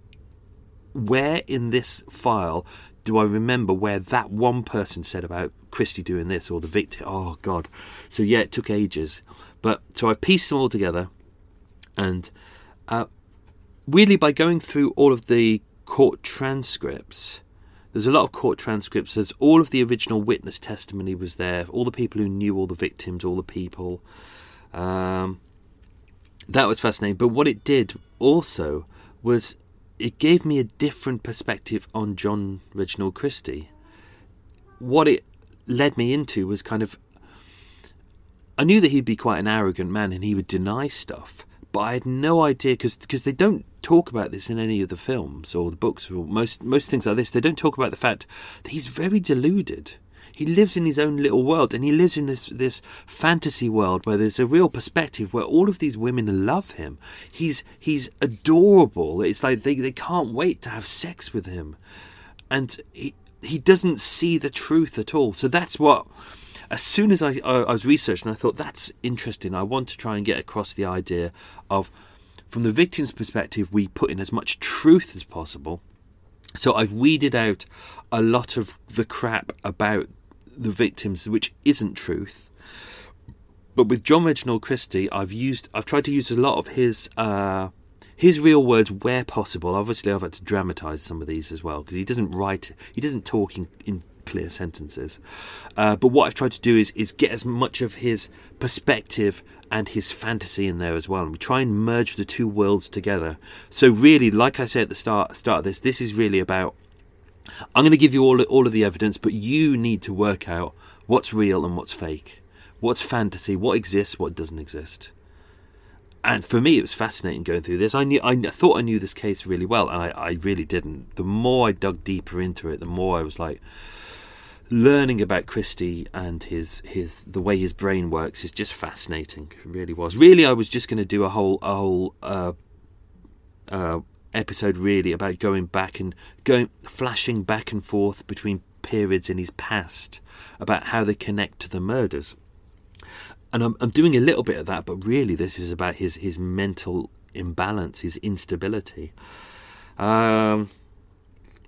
"Where in this file do I remember where that one person said about Christie doing this, or the victim?" Oh, God. So, yeah, it took ages. But so I pieced them all together. And uh, weirdly, by going through all of the court transcripts, there's a lot of court transcripts. There's all of the original witness testimony was there, all the people who knew all the victims, all the people. Um, that was fascinating. But what it did also was, it gave me a different perspective on John Reginald Christie. What it led me into was kind of... I knew that he'd be quite an arrogant man and he would deny stuff, but I had no idea, because because they don't talk about this in any of the films or the books or most, most things like this. They don't talk about the fact that he's very deluded. He lives in his own little world, and he lives in this this fantasy world where there's a real perspective where all of these women love him. He's he's adorable. It's like they, they can't wait to have sex with him. And he he doesn't see the truth at all. So that's what, as soon as I, I, I was researching, I thought, that's interesting. I want to try and get across the idea of, from the victim's perspective, we put in as much truth as possible. So I've weeded out a lot of the crap about the victims, which isn't truth. But with John Reginald Christie, I've used, I've tried to use a lot of his uh, his real words where possible. Obviously, I've had to dramatise some of these as well, because he doesn't write, he doesn't talk in, in clear sentences. Uh, but what I've tried to do is is get as much of his perspective and his fantasy in there as well, and we try and merge the two worlds together. So really, like I said at the start start of this, this is really about, I'm going to give you all all of the evidence, but you need to work out what's real and what's fake. What's fantasy? What exists? What doesn't exist? And for me, it was fascinating going through this. I knew, I thought I knew this case really well, and I, I really didn't. The more I dug deeper into it, the more I was like learning about Christie and his his the way his brain works is just fascinating. It really was. Really, I was just going to do a whole a whole uh, uh, episode really about going back and going flashing back and forth between periods in his past about how they connect to the murders. And I'm, I'm doing a little bit of that, but really this is about his, his mental imbalance, his instability. Um,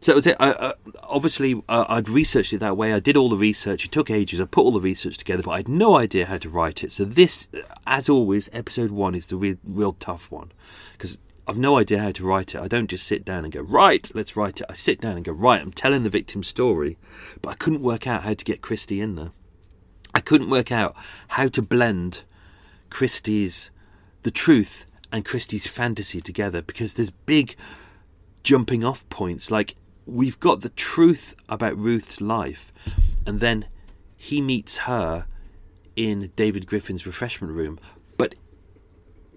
so that was it. I, I, obviously, uh, I'd researched it that way. I did all the research. It took ages. I put all the research together, but I had no idea how to write it. So this, as always, episode one is the real, real tough one because I've no idea how to write it. I don't just sit down and go, right, let's write it. I sit down and go, right, I'm telling the victim's story, but I couldn't work out how to get Christie in there. I couldn't work out how to blend Christie's, the truth and Christie's fantasy together because there's big jumping off points. Like, we've got the truth about Ruth's life and then he meets her in David Griffin's refreshment room. But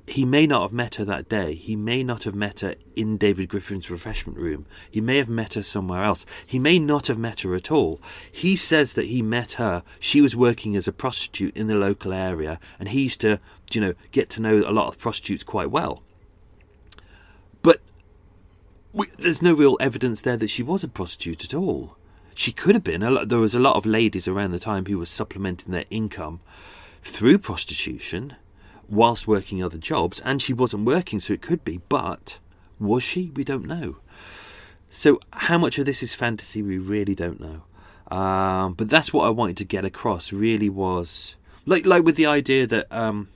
he may not have met her that day. He may not have met her in David Griffin's refreshment room. He may have met her somewhere else. He may not have met her at all. He says that he met her. She was working as a prostitute in the local area, and he used to, you know, get to know a lot of prostitutes quite well. But we, there's no real evidence there that she was a prostitute at all. She could have been. There was a lot of ladies around the time who were supplementing their income through prostitution whilst working other jobs, and she wasn't working, so it could be, but was she? We don't know. So how much of this is fantasy? We really don't know. Um, but that's what I wanted to get across, really was, like like with the idea that, um,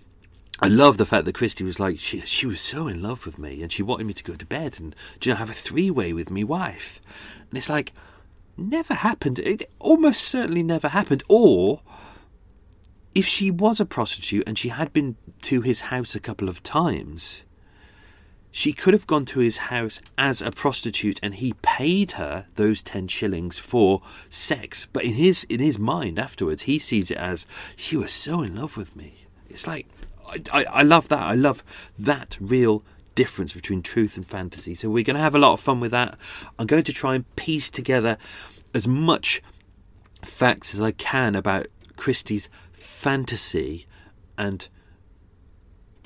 I love the fact that Christie was like, she, she was so in love with me, and she wanted me to go to bed, and do you know, have a three-way with me wife. And it's like, never happened. It almost certainly never happened, or if she was a prostitute and she had been to his house a couple of times, she could have gone to his house as a prostitute and he paid her those ten shillings for sex. But in his in his mind afterwards, he sees it as, she was so in love with me. It's like, I, I, I love that. I love that real difference between truth and fantasy. So we're going to have a lot of fun with that. I'm going to try and piece together as much facts as I can about Christie's fantasy, and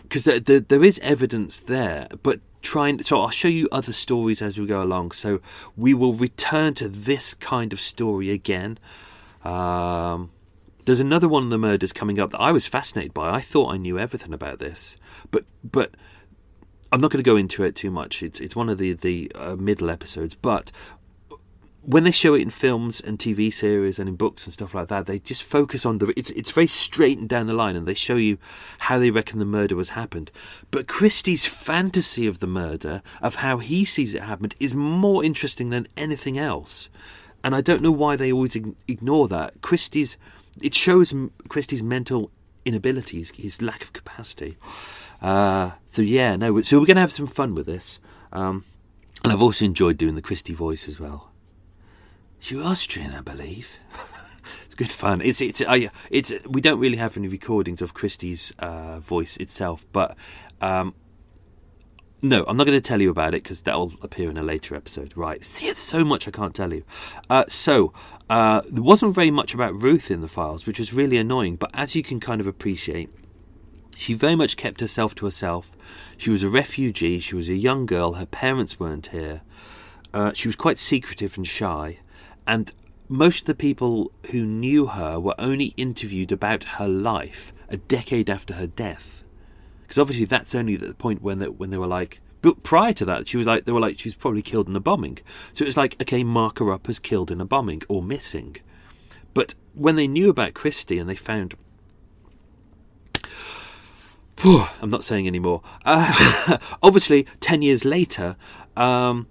because there, there there is evidence there, but trying so I'll show you other stories as we go along, so we will return to this kind of story again. Um there's another one of the murders coming up that I was fascinated by. I thought I knew everything about this, but but I'm not going to go into it too much. It's it's one of the the uh, middle episodes, but when they show it in films and T V series and in books and stuff like that, they just focus on the... It's it's very straight and down the line, and they show you how they reckon the murder was happened. But Christie's fantasy of the murder, of how he sees it happened, is more interesting than anything else. And I don't know why they always ignore that. Christie's... It shows Christie's mental inabilities, his lack of capacity. Uh, so, yeah, no. So we're going to have some fun with this. Um, and I've also enjoyed doing the Christie voice as well. You're Austrian, I believe. It's good fun. It's it's I it's we don't really have any recordings of Christie's uh, voice itself, but um, no, I'm not going to tell you about it because that'll appear in a later episode. Right? See, it's so much I can't tell you. Uh, so uh, there wasn't very much about Ruth in the files, which was really annoying. But as you can kind of appreciate, she very much kept herself to herself. She was a refugee. She was a young girl. Her parents weren't here. Uh, she was quite secretive and shy. And most of the people who knew her were only interviewed about her life a decade after her death, because obviously that's only at the point when that when they were like. But prior to that, she was like they were like she was probably killed in a bombing. So it's like, okay, mark her up as killed in a bombing or missing. But when they knew about Christie and they found, whew, I'm not saying anymore. Uh, obviously, ten years later, um,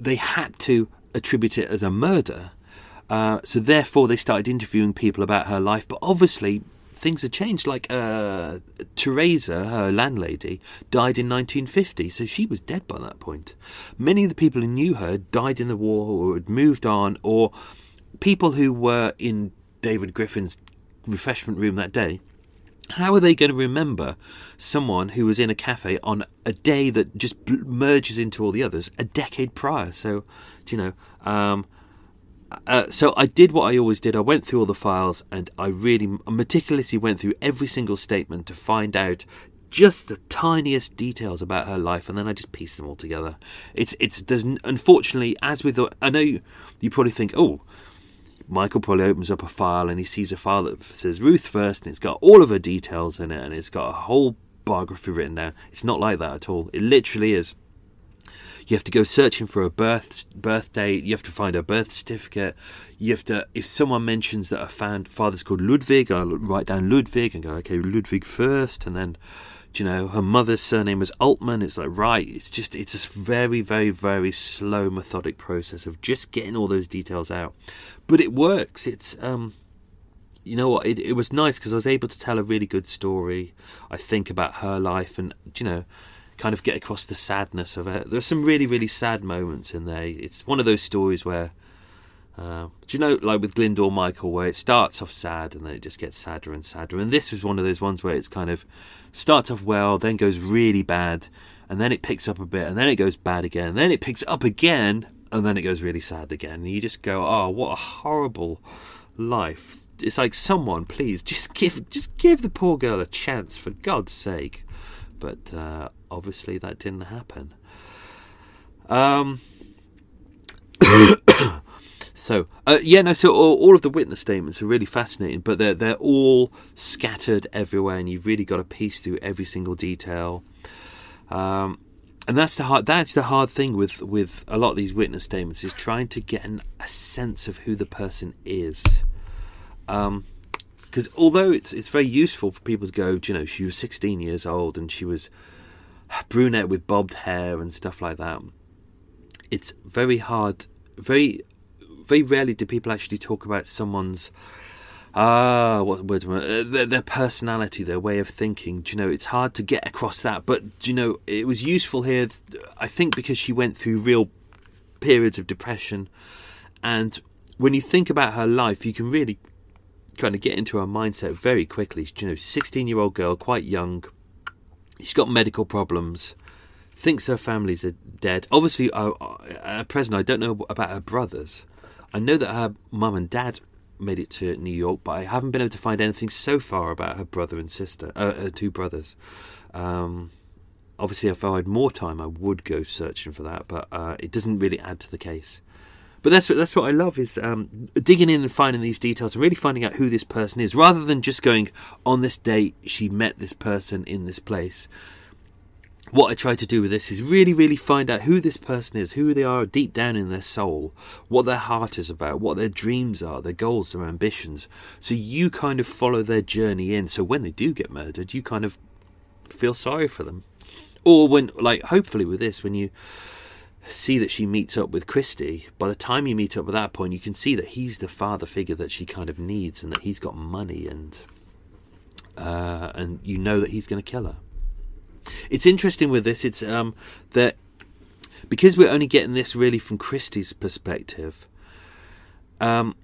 they had to attribute it as a murder. Uh, so therefore they started interviewing people about her life, but obviously things had changed. Like uh, Teresa, her landlady, died in nineteen fifty, so she was dead by that point. Many of the people who knew her died in the war or had moved on, or people who were in David Griffin's refreshment room that day How are they going to remember someone who was in a cafe on a day that just bl- merges into all the others a decade prior? So, do you know, um, uh, so I did what I always did. I went through all the files and I really meticulously went through every single statement to find out just the tiniest details about her life, and then I just pieced them all together. It's, it's, there's, unfortunately, as with the, I know you, you probably think, oh, Michael probably opens up a file and he sees a file that says Ruth First and it's got all of her details in it and it's got a whole biography written down. It's not like that at all. It literally is. You have to go searching for a birth birth date. You have to find her birth certificate. You have to, if someone mentions that her father's called Ludwig, I'll write down Ludwig and go, okay, Ludwig First, and then, you know, her mother's surname was Altman. It's like, right, it's just, it's a very, very, very slow, methodic process of just getting all those details out. But it works. It's, um, you know what, it, it was nice because I was able to tell a really good story, I think, about her life and, you know, kind of get across the sadness of it. There's some really, really sad moments in there. It's one of those stories where, uh, do you know, like with Glyndor Michael, where it starts off sad and then it just gets sadder and sadder. And this was one of those ones where it's kind of starts off well, then goes really bad, and then it picks up a bit, and then it goes bad again, and then it picks up again, and then it goes really sad again. And you just go, oh, what a horrible life. It's like, someone, please, just give, just give the poor girl a chance, for God's sake. But uh, obviously that didn't happen. Um. So, uh, yeah, no, so all, all of the witness statements are really fascinating, but they're, they're all scattered everywhere, and you've really got to piece through every single detail. Um, and that's the hard, that's the hard thing with, with a lot of these witness statements, is trying to get an, a sense of who the person is. Um, because although it's, it's very useful for people to go, you know, she was sixteen years old and she was brunette with bobbed hair and stuff like that, it's very hard, very... Very rarely do people actually talk about someone's, ah, uh, what word? Uh, their, their personality, their way of thinking. Do you know, it's hard to get across that. But do you know, it was useful here, I think, because she went through real periods of depression, and when you think about her life, you can really kind of get into her mindset very quickly. Do you know, sixteen-year-old girl, quite young, she's got medical problems. Thinks her family's dead. Obviously, uh, at present, I don't know about her brothers. I know that her mum and dad made it to New York, but I haven't been able to find anything so far about her brother and sister, uh, her two brothers. Um, obviously, if I had more time, I would go searching for that, but uh, it doesn't really add to the case. But that's what, that's what I love, is um, digging in and finding these details and really finding out who this person is, rather than just going, on this date, she met this person in this place. What I try to do with this is really, really find out who this person is, who they are deep down in their soul, what their heart is about, what their dreams are, their goals, their ambitions. So you kind of follow their journey in. So when they do get murdered, you kind of feel sorry for them. Or when, like, hopefully with this, when you see that she meets up with Christie, by the time you meet up at that point, you can see that he's the father figure that she kind of needs, and that he's got money, and uh, and you know that he's going to kill her. It's interesting with this, it's um, that because we're only getting this really from Christie's perspective, um,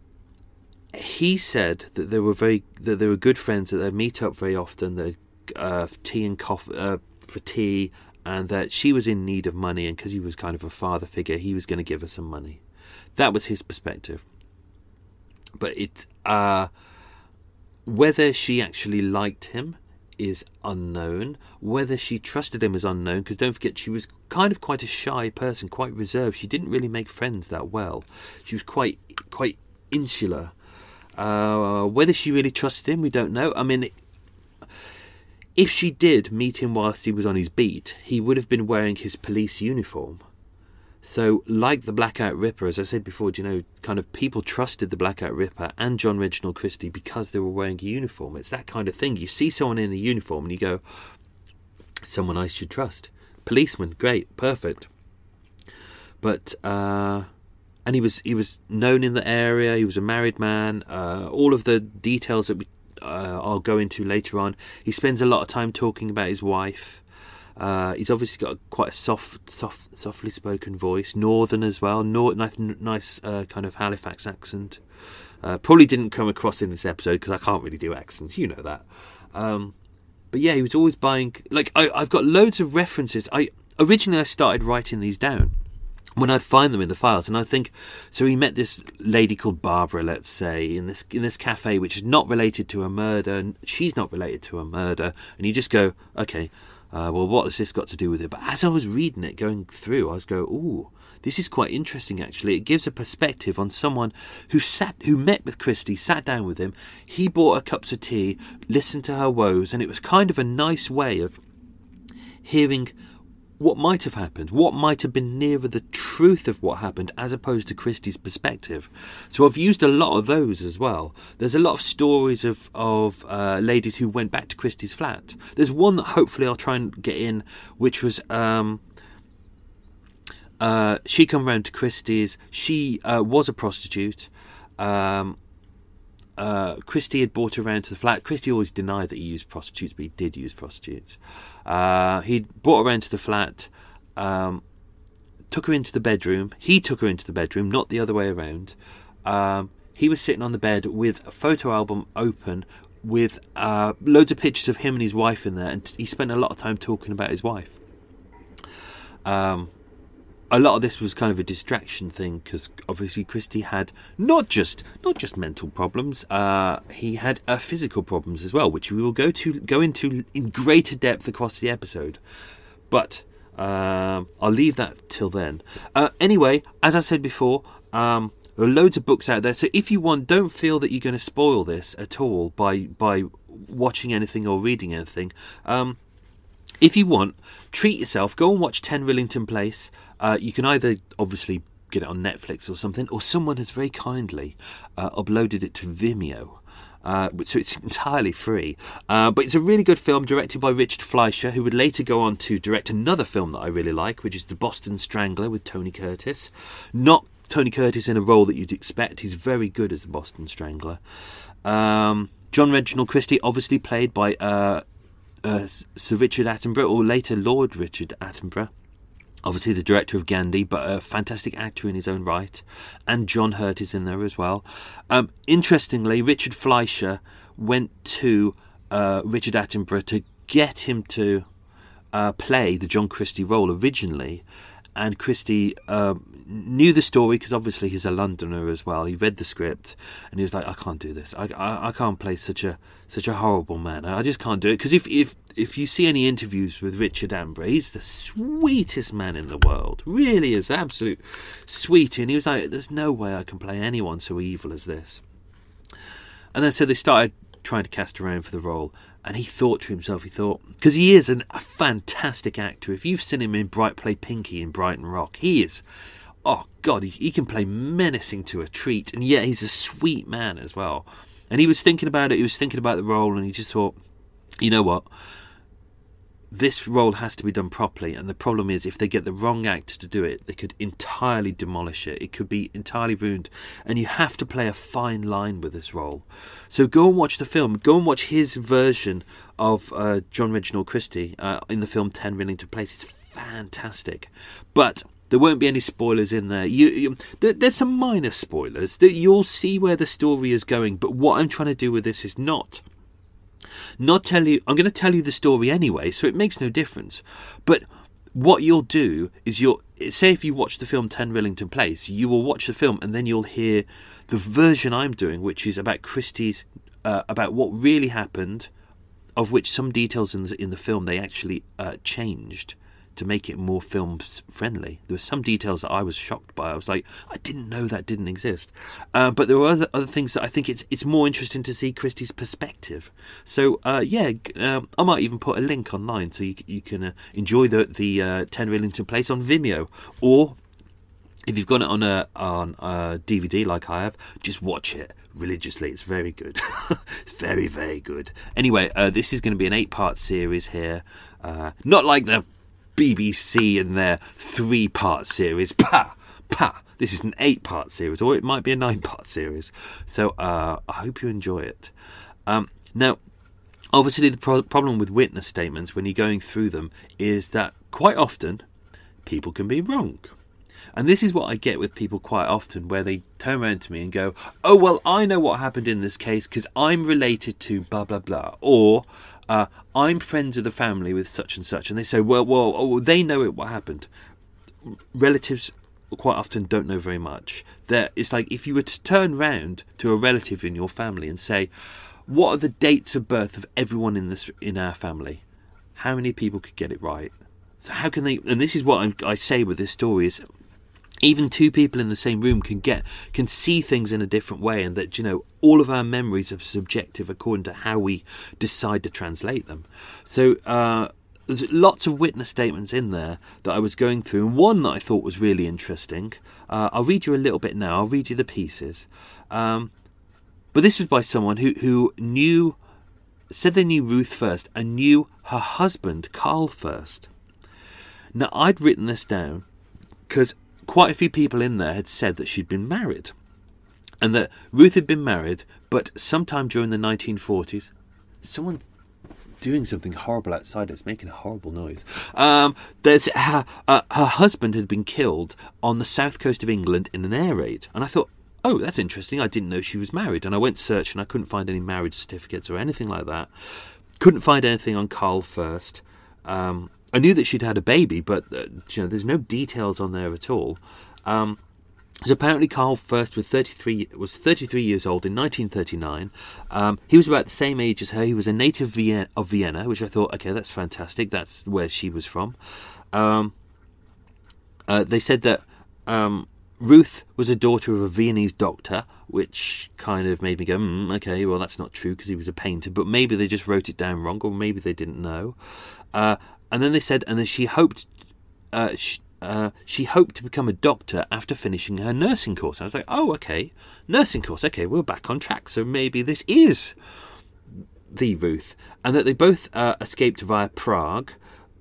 he said that they were very that they were good friends, that they meet up very often, that uh, tea and coffee uh, for tea, and that she was in need of money, and because he was kind of a father figure, he was going to give her some money. That was his perspective. But it uh, whether she actually liked him is unknown. Whether she trusted him is unknown, because don't forget, she was kind of quite a shy person, quite reserved. She didn't really make friends that well. She was quite quite insular. Uh, whether she really trusted him, we don't know. I mean, if she did meet him whilst he was on his beat, he would have been wearing his police uniform. So, like the Blackout Ripper, as I said before, you know, kind of people trusted the Blackout Ripper and John Reginald Christie because they were wearing a uniform. It's that kind of thing. You see someone in a uniform and you go, someone I should trust. Policeman, great, perfect. But, uh, and he was he was known in the area, he was a married man, uh, all of the details that we, uh, I'll go into later on. He spends a lot of time talking about his wife. Uh, he's obviously got a, quite a soft, soft, softly spoken voice. Northern as well. Nor- nice, nice uh, kind of Halifax accent. Uh, probably didn't come across in this episode because I can't really do accents. You know that. Um, but yeah, he was always buying... Like, I, I've got loads of references. I originally, I started writing these down when I find them in the files, and I think, so he met this lady called Barbara, let's say, in this in this cafe, which is not related to a murder, and she's not related to a murder, and you just go, okay, uh, well, what has this got to do with it? But as I was reading it, going through, I was going, ooh, this is quite interesting, actually. It gives a perspective on someone who sat, who met with Christie, sat down with him, he bought her cups of tea, listened to her woes, and it was kind of a nice way of hearing what might have happened, what might have been nearer the truth of what happened as opposed to Christie's perspective. So I've used a lot of those as well. There's a lot of stories of, of uh, ladies who went back to Christie's flat. There's one that hopefully I'll try and get in, which was... Um, Uh, she come round to Christie's. She uh, was a prostitute. Um, uh, Christie had brought her round to the flat. Christie always denied that he used prostitutes, but he did use prostitutes. Uh, he brought her round to the flat, um, took her into the bedroom. He took her into the bedroom, not the other way around. Um, he was sitting on the bed with a photo album open with uh, loads of pictures of him and his wife in there, and t- he spent a lot of time talking about his wife. Um... A lot of this was kind of a distraction thing because obviously Christie had not just not just mental problems, uh, he had uh, physical problems as well, which we will go to go into in greater depth across the episode. But um, I'll leave that till then. Uh, anyway, as I said before, um, there are loads of books out there, so if you want, don't feel that you're going to spoil this at all by by watching anything or reading anything. Um, if you want, treat yourself. Go and watch ten Rillington Place. Uh, you can either obviously get it on Netflix or something, or someone has very kindly uh, uploaded it to Vimeo, uh, so it's entirely free. Uh, but it's a really good film directed by Richard Fleischer, who would later go on to direct another film that I really like, which is The Boston Strangler with Tony Curtis. Not Tony Curtis in a role that you'd expect. He's very good as The Boston Strangler. Um, John Reginald Christie, obviously played by uh, uh, Sir Richard Attenborough, or later Lord Richard Attenborough. Obviously the director of Gandhi, but a fantastic actor in his own right. And John Hurt is in there as well. Um, interestingly, Richard Fleischer went to uh, Richard Attenborough to get him to uh, play the John Christie role originally. And Christie uh, knew the story because obviously he's a Londoner as well. He read the script and he was like, I can't do this. I, I, I can't play such a such a horrible man. I just can't do it. Because if... if If you see any interviews with Richard Attenborough, he's the sweetest man in the world. Really is, absolute sweetie. And he was like, there's no way I can play anyone so evil as this. And then so they started trying to cast around for the role. And he thought to himself, he thought, because he is an, a fantastic actor. If you've seen him in Bright Play Pinky in Brighton Rock, he is, oh God, he, he can play menacing to a treat. And yet he's a sweet man as well. And he was thinking about it, he was thinking about the role, and he just thought, you know what? This role has to be done properly, and the problem is if they get the wrong actor to do it, they could entirely demolish it. It could be entirely ruined, and you have to play a fine line with this role. So go and watch the film. Go and watch his version of uh, John Reginald Christie uh, in the film ten Rillington Place. It's fantastic. But there won't be any spoilers in there. You, you there, There's some minor spoilers. You'll see where the story is going, but what I'm trying to do with this is not... Not tell you. I'm going to tell you the story anyway, so it makes no difference. But what you'll do is you'll say if you watch the film ten Rillington Place, you will watch the film and then you'll hear the version I'm doing, which is about Christie's, uh, about what really happened, of which some details in the, in the film they actually uh, changed to make it more film friendly. There were some details that I was shocked by. I was like, I didn't know that didn't exist. Uh, but there were other, other things that I think it's it's more interesting to see Christie's perspective. So uh, yeah, um, I might even put a link online so you, you can uh, enjoy the the uh, ten Rillington Place on Vimeo, or if you've got it on a on a D V D like I have, just watch it religiously. It's very good. It's very very good. Anyway, uh, this is going to be an eight part series here. Uh, not like the B B C in their three-part series. Pa! Pa! This is an eight-part series, or it might be a nine-part series. So uh, I hope you enjoy it. Um, now, obviously the pro- problem with witness statements when you're going through them is that quite often people can be wrong. And this is what I get with people quite often, where they turn around to me and go, oh, well, I know what happened in this case because I'm related to blah, blah, blah. Or uh, I'm friends of the family with such and such. And they say, well, well, oh, they know it, what happened. Relatives quite often don't know very much. They're, it's like if you were to turn round to a relative in your family and say, what are the dates of birth of everyone in this in our family? How many people could get it right? So how can they... And this is what I'm, I say with this story is... Even two people in the same room can get can see things in a different way, and that, you know, all of our memories are subjective according to how we decide to translate them. So uh, there's lots of witness statements in there that I was going through, and one that I thought was really interesting. Uh, I'll read you a little bit now. I'll read you the pieces. Um, but this was by someone who, who knew, said they knew Ruth first and knew her husband, Carl, first. Now, I'd written this down because... quite a few people in there had said that she'd been married and that Ruth had been married, but sometime during the nineteen forties, someone doing something horrible outside us, making a horrible noise, um, there's, her, uh, her husband had been killed on the south coast of England in an air raid. And I thought, oh, that's interesting. I didn't know she was married. And I went searching. I couldn't find any marriage certificates or anything like that. Couldn't find anything on Carl first. Um, I knew that she'd had a baby, but uh, you know, there's no details on there at all. Um, so apparently, Carl First was thirty-three was thirty-three years old in nineteen thirty-nine. Um, he was about the same age as her. He was a native Vien- of Vienna, which I thought, okay, that's fantastic. That's where she was from. Um, uh, they said that um, Ruth was a daughter of a Viennese doctor, which kind of made me go, mm, okay, well, that's not true because he was a painter. But maybe they just wrote it down wrong, or maybe they didn't know. Uh, And then they said, and then she hoped, uh, she, uh, she hoped to become a doctor after finishing her nursing course. And I was like, oh, okay, nursing course. Okay, we're back on track. So maybe this is the Ruth. And that they both uh, escaped via Prague,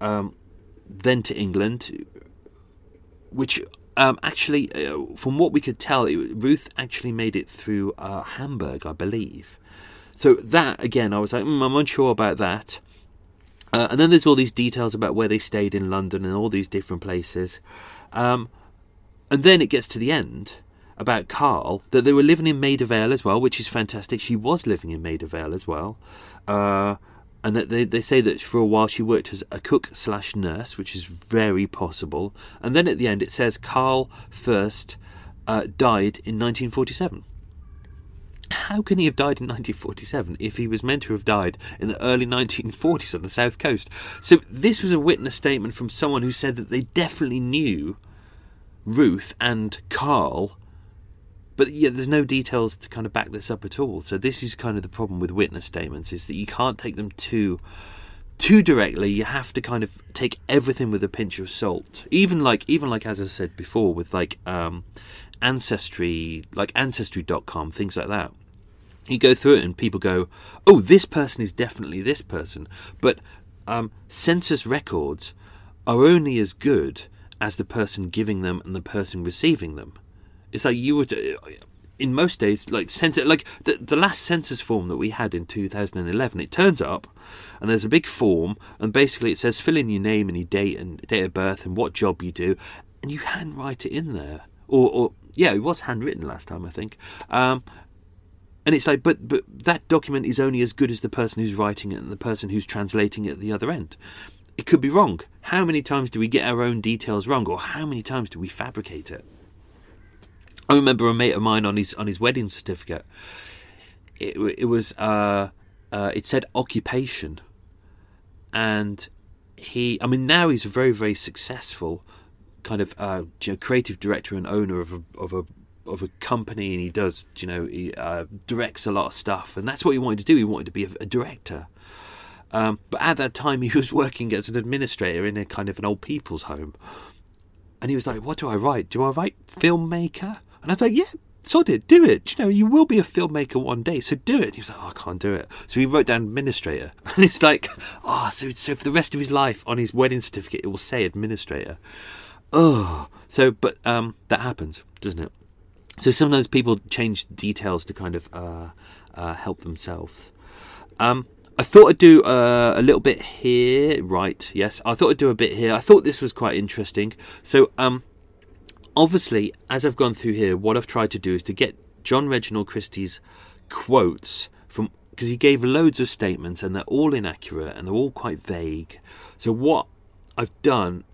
um, then to England, which um, actually, uh, from what we could tell, it, Ruth actually made it through uh, Hamburg, I believe. So that, again, I was like, mm, I'm unsure about that. Uh, and then there's all these details about where they stayed in London and all these different places. Um, and then it gets to the end about Carl, that they were living in Maida Vale as well, which is fantastic. She was living in Maida Vale as well. Uh, and that they, they say that for a while she worked as a cook slash nurse, which is very possible. And then at the end it says Carl First uh, died in nineteen forty-seven. How can he have died in nineteen forty-seven if he was meant to have died in the early nineteen forties on the south coast? So this was a witness statement from someone who said that they definitely knew Ruth and Carl, but yeah, there's no details to kind of back this up at all. So this is kind of the problem with witness statements, is that you can't take them too too directly. You have to kind of take everything with a pinch of salt. Even like even like as I said before, with like um, ancestry, like ancestry dot com, things like that. You go through it and people go, oh, this person is definitely this person. But um, census records are only as good as the person giving them and the person receiving them. It's like you would, in most days, like census, like the, the last census form that we had in two thousand eleven, it turns up and there's a big form and basically it says fill in your name and your date and date of birth and what job you do, and you handwrite it in there. Or, or yeah, it was handwritten last time, I think. Um And it's like, but but that document is only as good as the person who's writing it and the person who's translating it at the other end. It could be wrong. How many times do we get our own details wrong, or how many times do we fabricate it? I remember a mate of mine on his on his wedding certificate. It it was uh, uh, it said occupation, and he. I mean, now he's a very very successful kind of uh, you know, creative director and owner of a, of a. of a company, and he does, you know, he uh, directs a lot of stuff, and that's what he wanted to do. He wanted to be a, a director. Um, but at that time, he was working as an administrator in a kind of an old people's home. And he was like, what do I write? Do I write filmmaker? And I was like, yeah, sod it, do it. You know, you will be a filmmaker one day, so do it. And he was like, oh, I can't do it. So he wrote down administrator. And it's like, oh, so, so for the rest of his life, on his wedding certificate, it will say administrator. Oh, so, but um, that happens, doesn't it? So sometimes people change details to kind of uh, uh, help themselves. Um, I thought I'd do uh, a little bit here. Right, yes. I thought I'd do a bit here. I thought this was quite interesting. So um, Obviously, as I've gone through here, what I've tried to do is to get John Reginald Christie's quotes from, because he gave loads of statements and they're all inaccurate and they're all quite vague. So what I've done,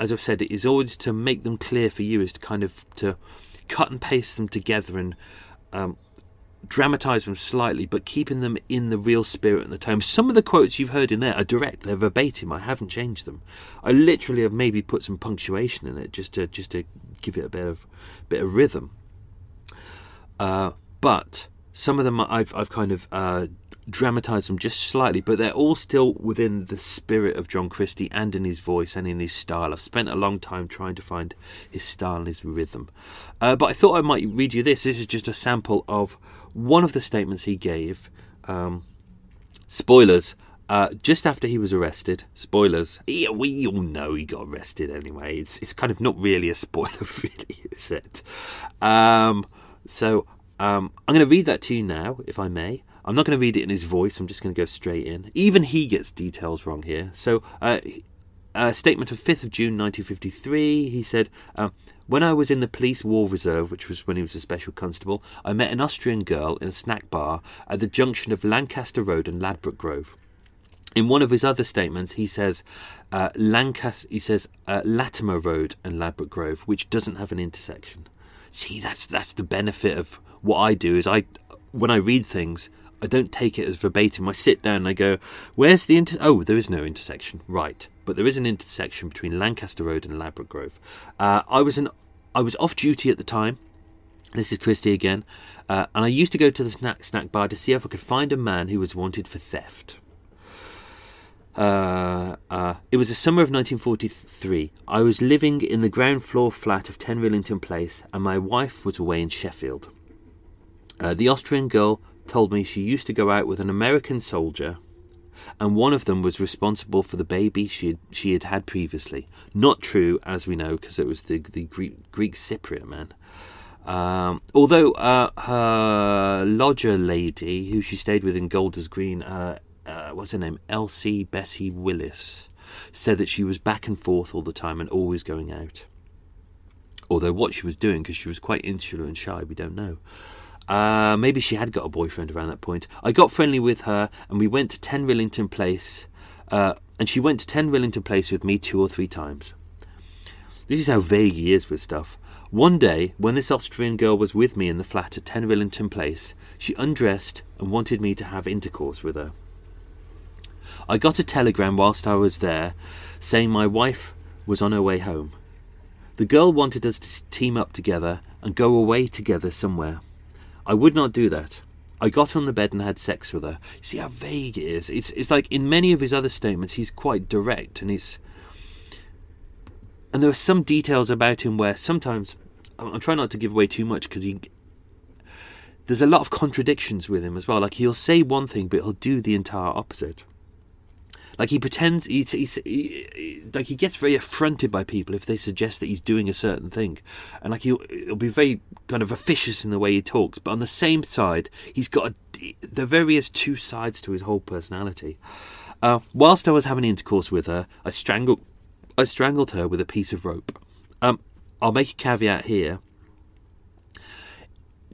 as I've said, is always to make them clear for you, is to kind of to cut and paste them together and um, dramatise them slightly, but keeping them in the real spirit and the tone. Some of the quotes you've heard in there are direct, they're verbatim, I haven't changed them. I literally have maybe put some punctuation in it just to just to give it a bit of bit of rhythm. Uh, but some of them I've I've kind of uh, dramatised them just slightly, but they're all still within the spirit of John Christie and in his voice and in his style. I've spent a long time trying to find his style and his rhythm. Uh, but I thought I might read you this. This is just a sample of one of the statements he gave, um, spoilers, uh, just after he was arrested. Spoilers. Yeah, we all know he got arrested anyway. It's it's kind of not really a spoiler, really, is it? Um, so um, I'm going to read that to you now, if I may. I'm not going to read it in his voice. I'm just going to go straight in. Even he gets details wrong here. So uh, a statement of fifth of June nineteen fifty-three, he said... Um, When I was in the police war reserve, which was when he was a special constable, I met an Austrian girl in a snack bar at the junction of Lancaster Road and Ladbroke Grove. In one of his other statements, he says uh, Lancaster, he says uh, Latimer Road and Ladbroke Grove, which doesn't have an intersection. See, that's that's the benefit of what I do, is I, when I read things, I don't take it as verbatim. I sit down and I go, where's the inter? Oh, there is no intersection, right? But there is an intersection between Lancaster Road and Ladbroke Grove. Uh, I was an I was off duty at the time. This is Christie again, uh, and I used to go to the snack snack bar to see if I could find a man who was wanted for theft. Uh, uh, it was the summer of nineteen forty-three. I was living in the ground floor flat of ten Rillington Place, and my wife was away in Sheffield. Uh, the Austrian girl told me she used to go out with an American soldier, and one of them was responsible for the baby she had, she had had previously. Not true, as we know, because it was the, the Greek, Greek Cypriot man. Um, although uh, her lodger lady, who she stayed with in Golders Green, uh, uh, what's her name, Elsie Bessie Willis, said that she was back and forth all the time and always going out. Although what she was doing, because she was quite insular and shy, we don't know. Uh, maybe she had got a boyfriend around that point. I got friendly with her and we went to ten Rillington Place. Uh, and she went to ten Rillington Place with me two or three times. This is how vague he is with stuff. One day, when this Austrian girl was with me in the flat at ten Rillington Place, she undressed and wanted me to have intercourse with her. I got a telegram whilst I was there saying my wife was on her way home. The girl wanted us to team up together and go away together somewhere. I would not do that. I got on the bed and had sex with her. You see how vague it is. It's it's like in many of his other statements, he's quite direct, and he's and there are some details about him where sometimes I'm, I'm trying not to give away too much, because he there's a lot of contradictions with him as well. Like he'll say one thing, but he'll do the entire opposite. Like he pretends he, he, he like he gets very affronted by people if they suggest that he's doing a certain thing, and like he'll, he'll be very kind of officious in the way he talks. But on the same side, he's got a, there various two sides to his whole personality. Uh, whilst I was having intercourse with her, I strangled I strangled her with a piece of rope. Um, I'll make a caveat here.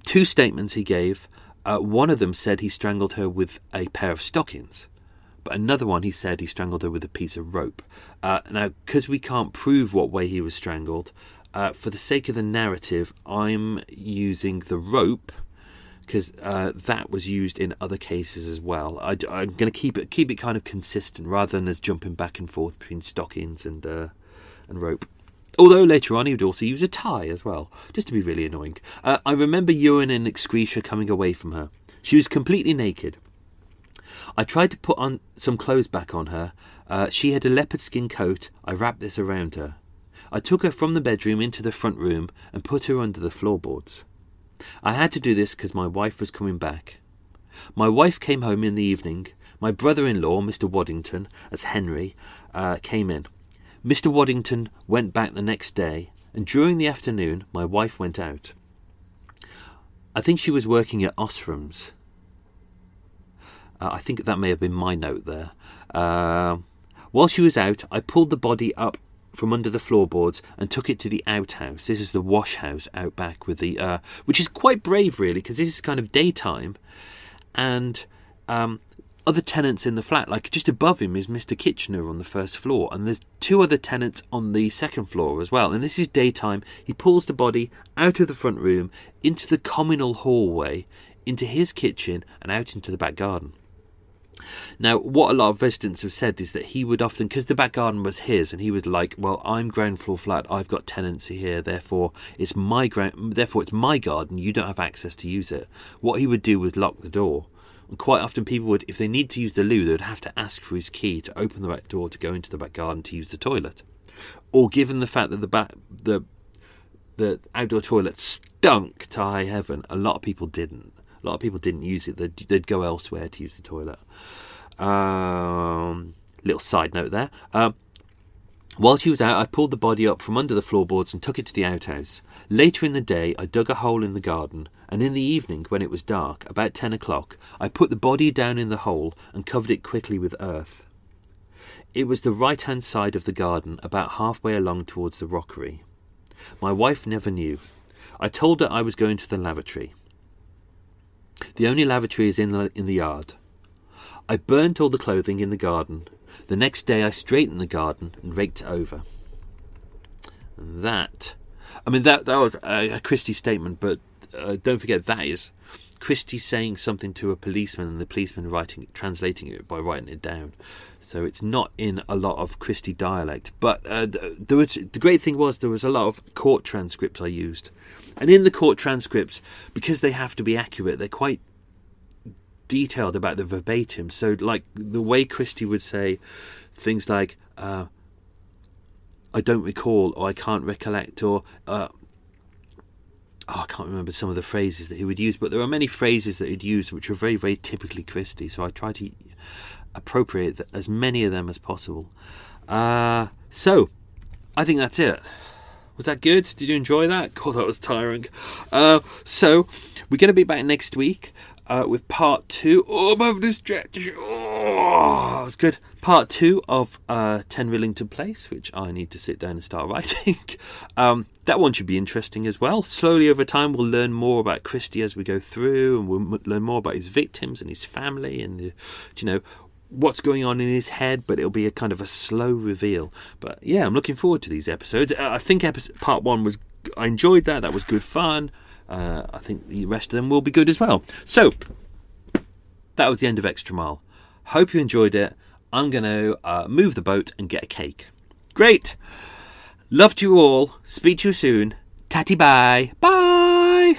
Two statements he gave. Uh, one of them said he strangled her with a pair of stockings. But another one, he said he strangled her with a piece of rope. Uh, now, because we can't prove what way he was strangled, uh, for the sake of the narrative, I'm using the rope, because uh, that was used in other cases as well. I, I'm going to keep it keep it kind of consistent, rather than as jumping back and forth between stockings and uh, and rope. Although later on he would also use a tie as well, just to be really annoying. Uh, I remember urine and excreta coming away from her. She was completely naked. I tried to put on some clothes back on her. Uh, she had a leopard skin coat. I wrapped this around her. I took her from the bedroom into the front room and put her under the floorboards. I had to do this because my wife was coming back. My wife came home in the evening. My brother-in-law, Mister Waddington, that's Henry, uh, came in. Mister Waddington went back the next day, and during the afternoon my wife went out. I think she was working at Osram's. Uh, I think that may have been my note there. Uh, while she was out, I pulled the body up from under the floorboards and took it to the outhouse. This is the wash house out back with the, uh, which is quite brave really, because this is kind of daytime, and um, other tenants in the flat, like just above him is Mister Kitchener on the first floor, and there's two other tenants on the second floor as well, and this is daytime. He pulls the body out of the front room, into the communal hallway, into his kitchen and out into the back garden. Now, what a lot of residents have said is that he would often, because the back garden was his, and he was like, well, I'm ground floor flat, I've got tenancy here, therefore it's my ground, therefore it's my garden, you don't have access to use it. What he would do was lock the door. And quite often people would, if they need to use the loo, they would have to ask for his key to open the back door to go into the back garden to use the toilet. Or given the fact that the back, the the outdoor toilet stunk to high heaven, a lot of people didn't. A lot of people didn't use it. They'd, they'd go elsewhere to use the toilet. Um, little side note there. Um, while she was out, I pulled the body up from under the floorboards and took it to the outhouse. Later in the day, I dug a hole in the garden, and in the evening, when it was dark, about ten o'clock, I put the body down in the hole and covered it quickly with earth. It was the right-hand side of the garden, about halfway along towards the rockery. My wife never knew. I told her I was going to the lavatory. The only lavatory is in the, in the yard. I burnt all the clothing in the garden. The next day I straightened the garden and raked it over. And that, I mean, that, that was a, a Christie statement, but uh, don't forget that is Christie saying something to a policeman and the policeman writing, translating it by writing it down. So it's not in a lot of Christie dialect. But uh, there was, the great thing was there was a lot of court transcripts I used. And in the court transcripts, because they have to be accurate, they're quite detailed about the verbatim. So like the way Christie would say things like, uh, I don't recall, or I can't recollect, or... Uh, Oh, I can't remember some of the phrases that he would use, but there are many phrases that he'd use which were very, very typically Christie, so I try to appropriate as many of them as possible. Uh, so, I think that's it. Was that good? Did you enjoy that? God, that was tiring. Uh, so, we're going to be back next week uh, with part two. Oh, I'm having a stretch. Oh, it's good. Part two of uh, ten Rillington Place, which I need to sit down and start writing. um, that one should be interesting as well. Slowly over time, we'll learn more about Christie as we go through, and we'll learn more about his victims and his family and, you know, what's going on in his head, but it'll be a kind of a slow reveal. But yeah, I'm looking forward to these episodes. Uh, I think episode, part one was... I enjoyed that. That was good fun. Uh, I think the rest of them will be good as well. So, that was the end of Extra Mile. Hope you enjoyed it. I'm going to uh, move the boat and get a cake. Great. Love to you all. Speak to you soon. Tatty bye. Bye.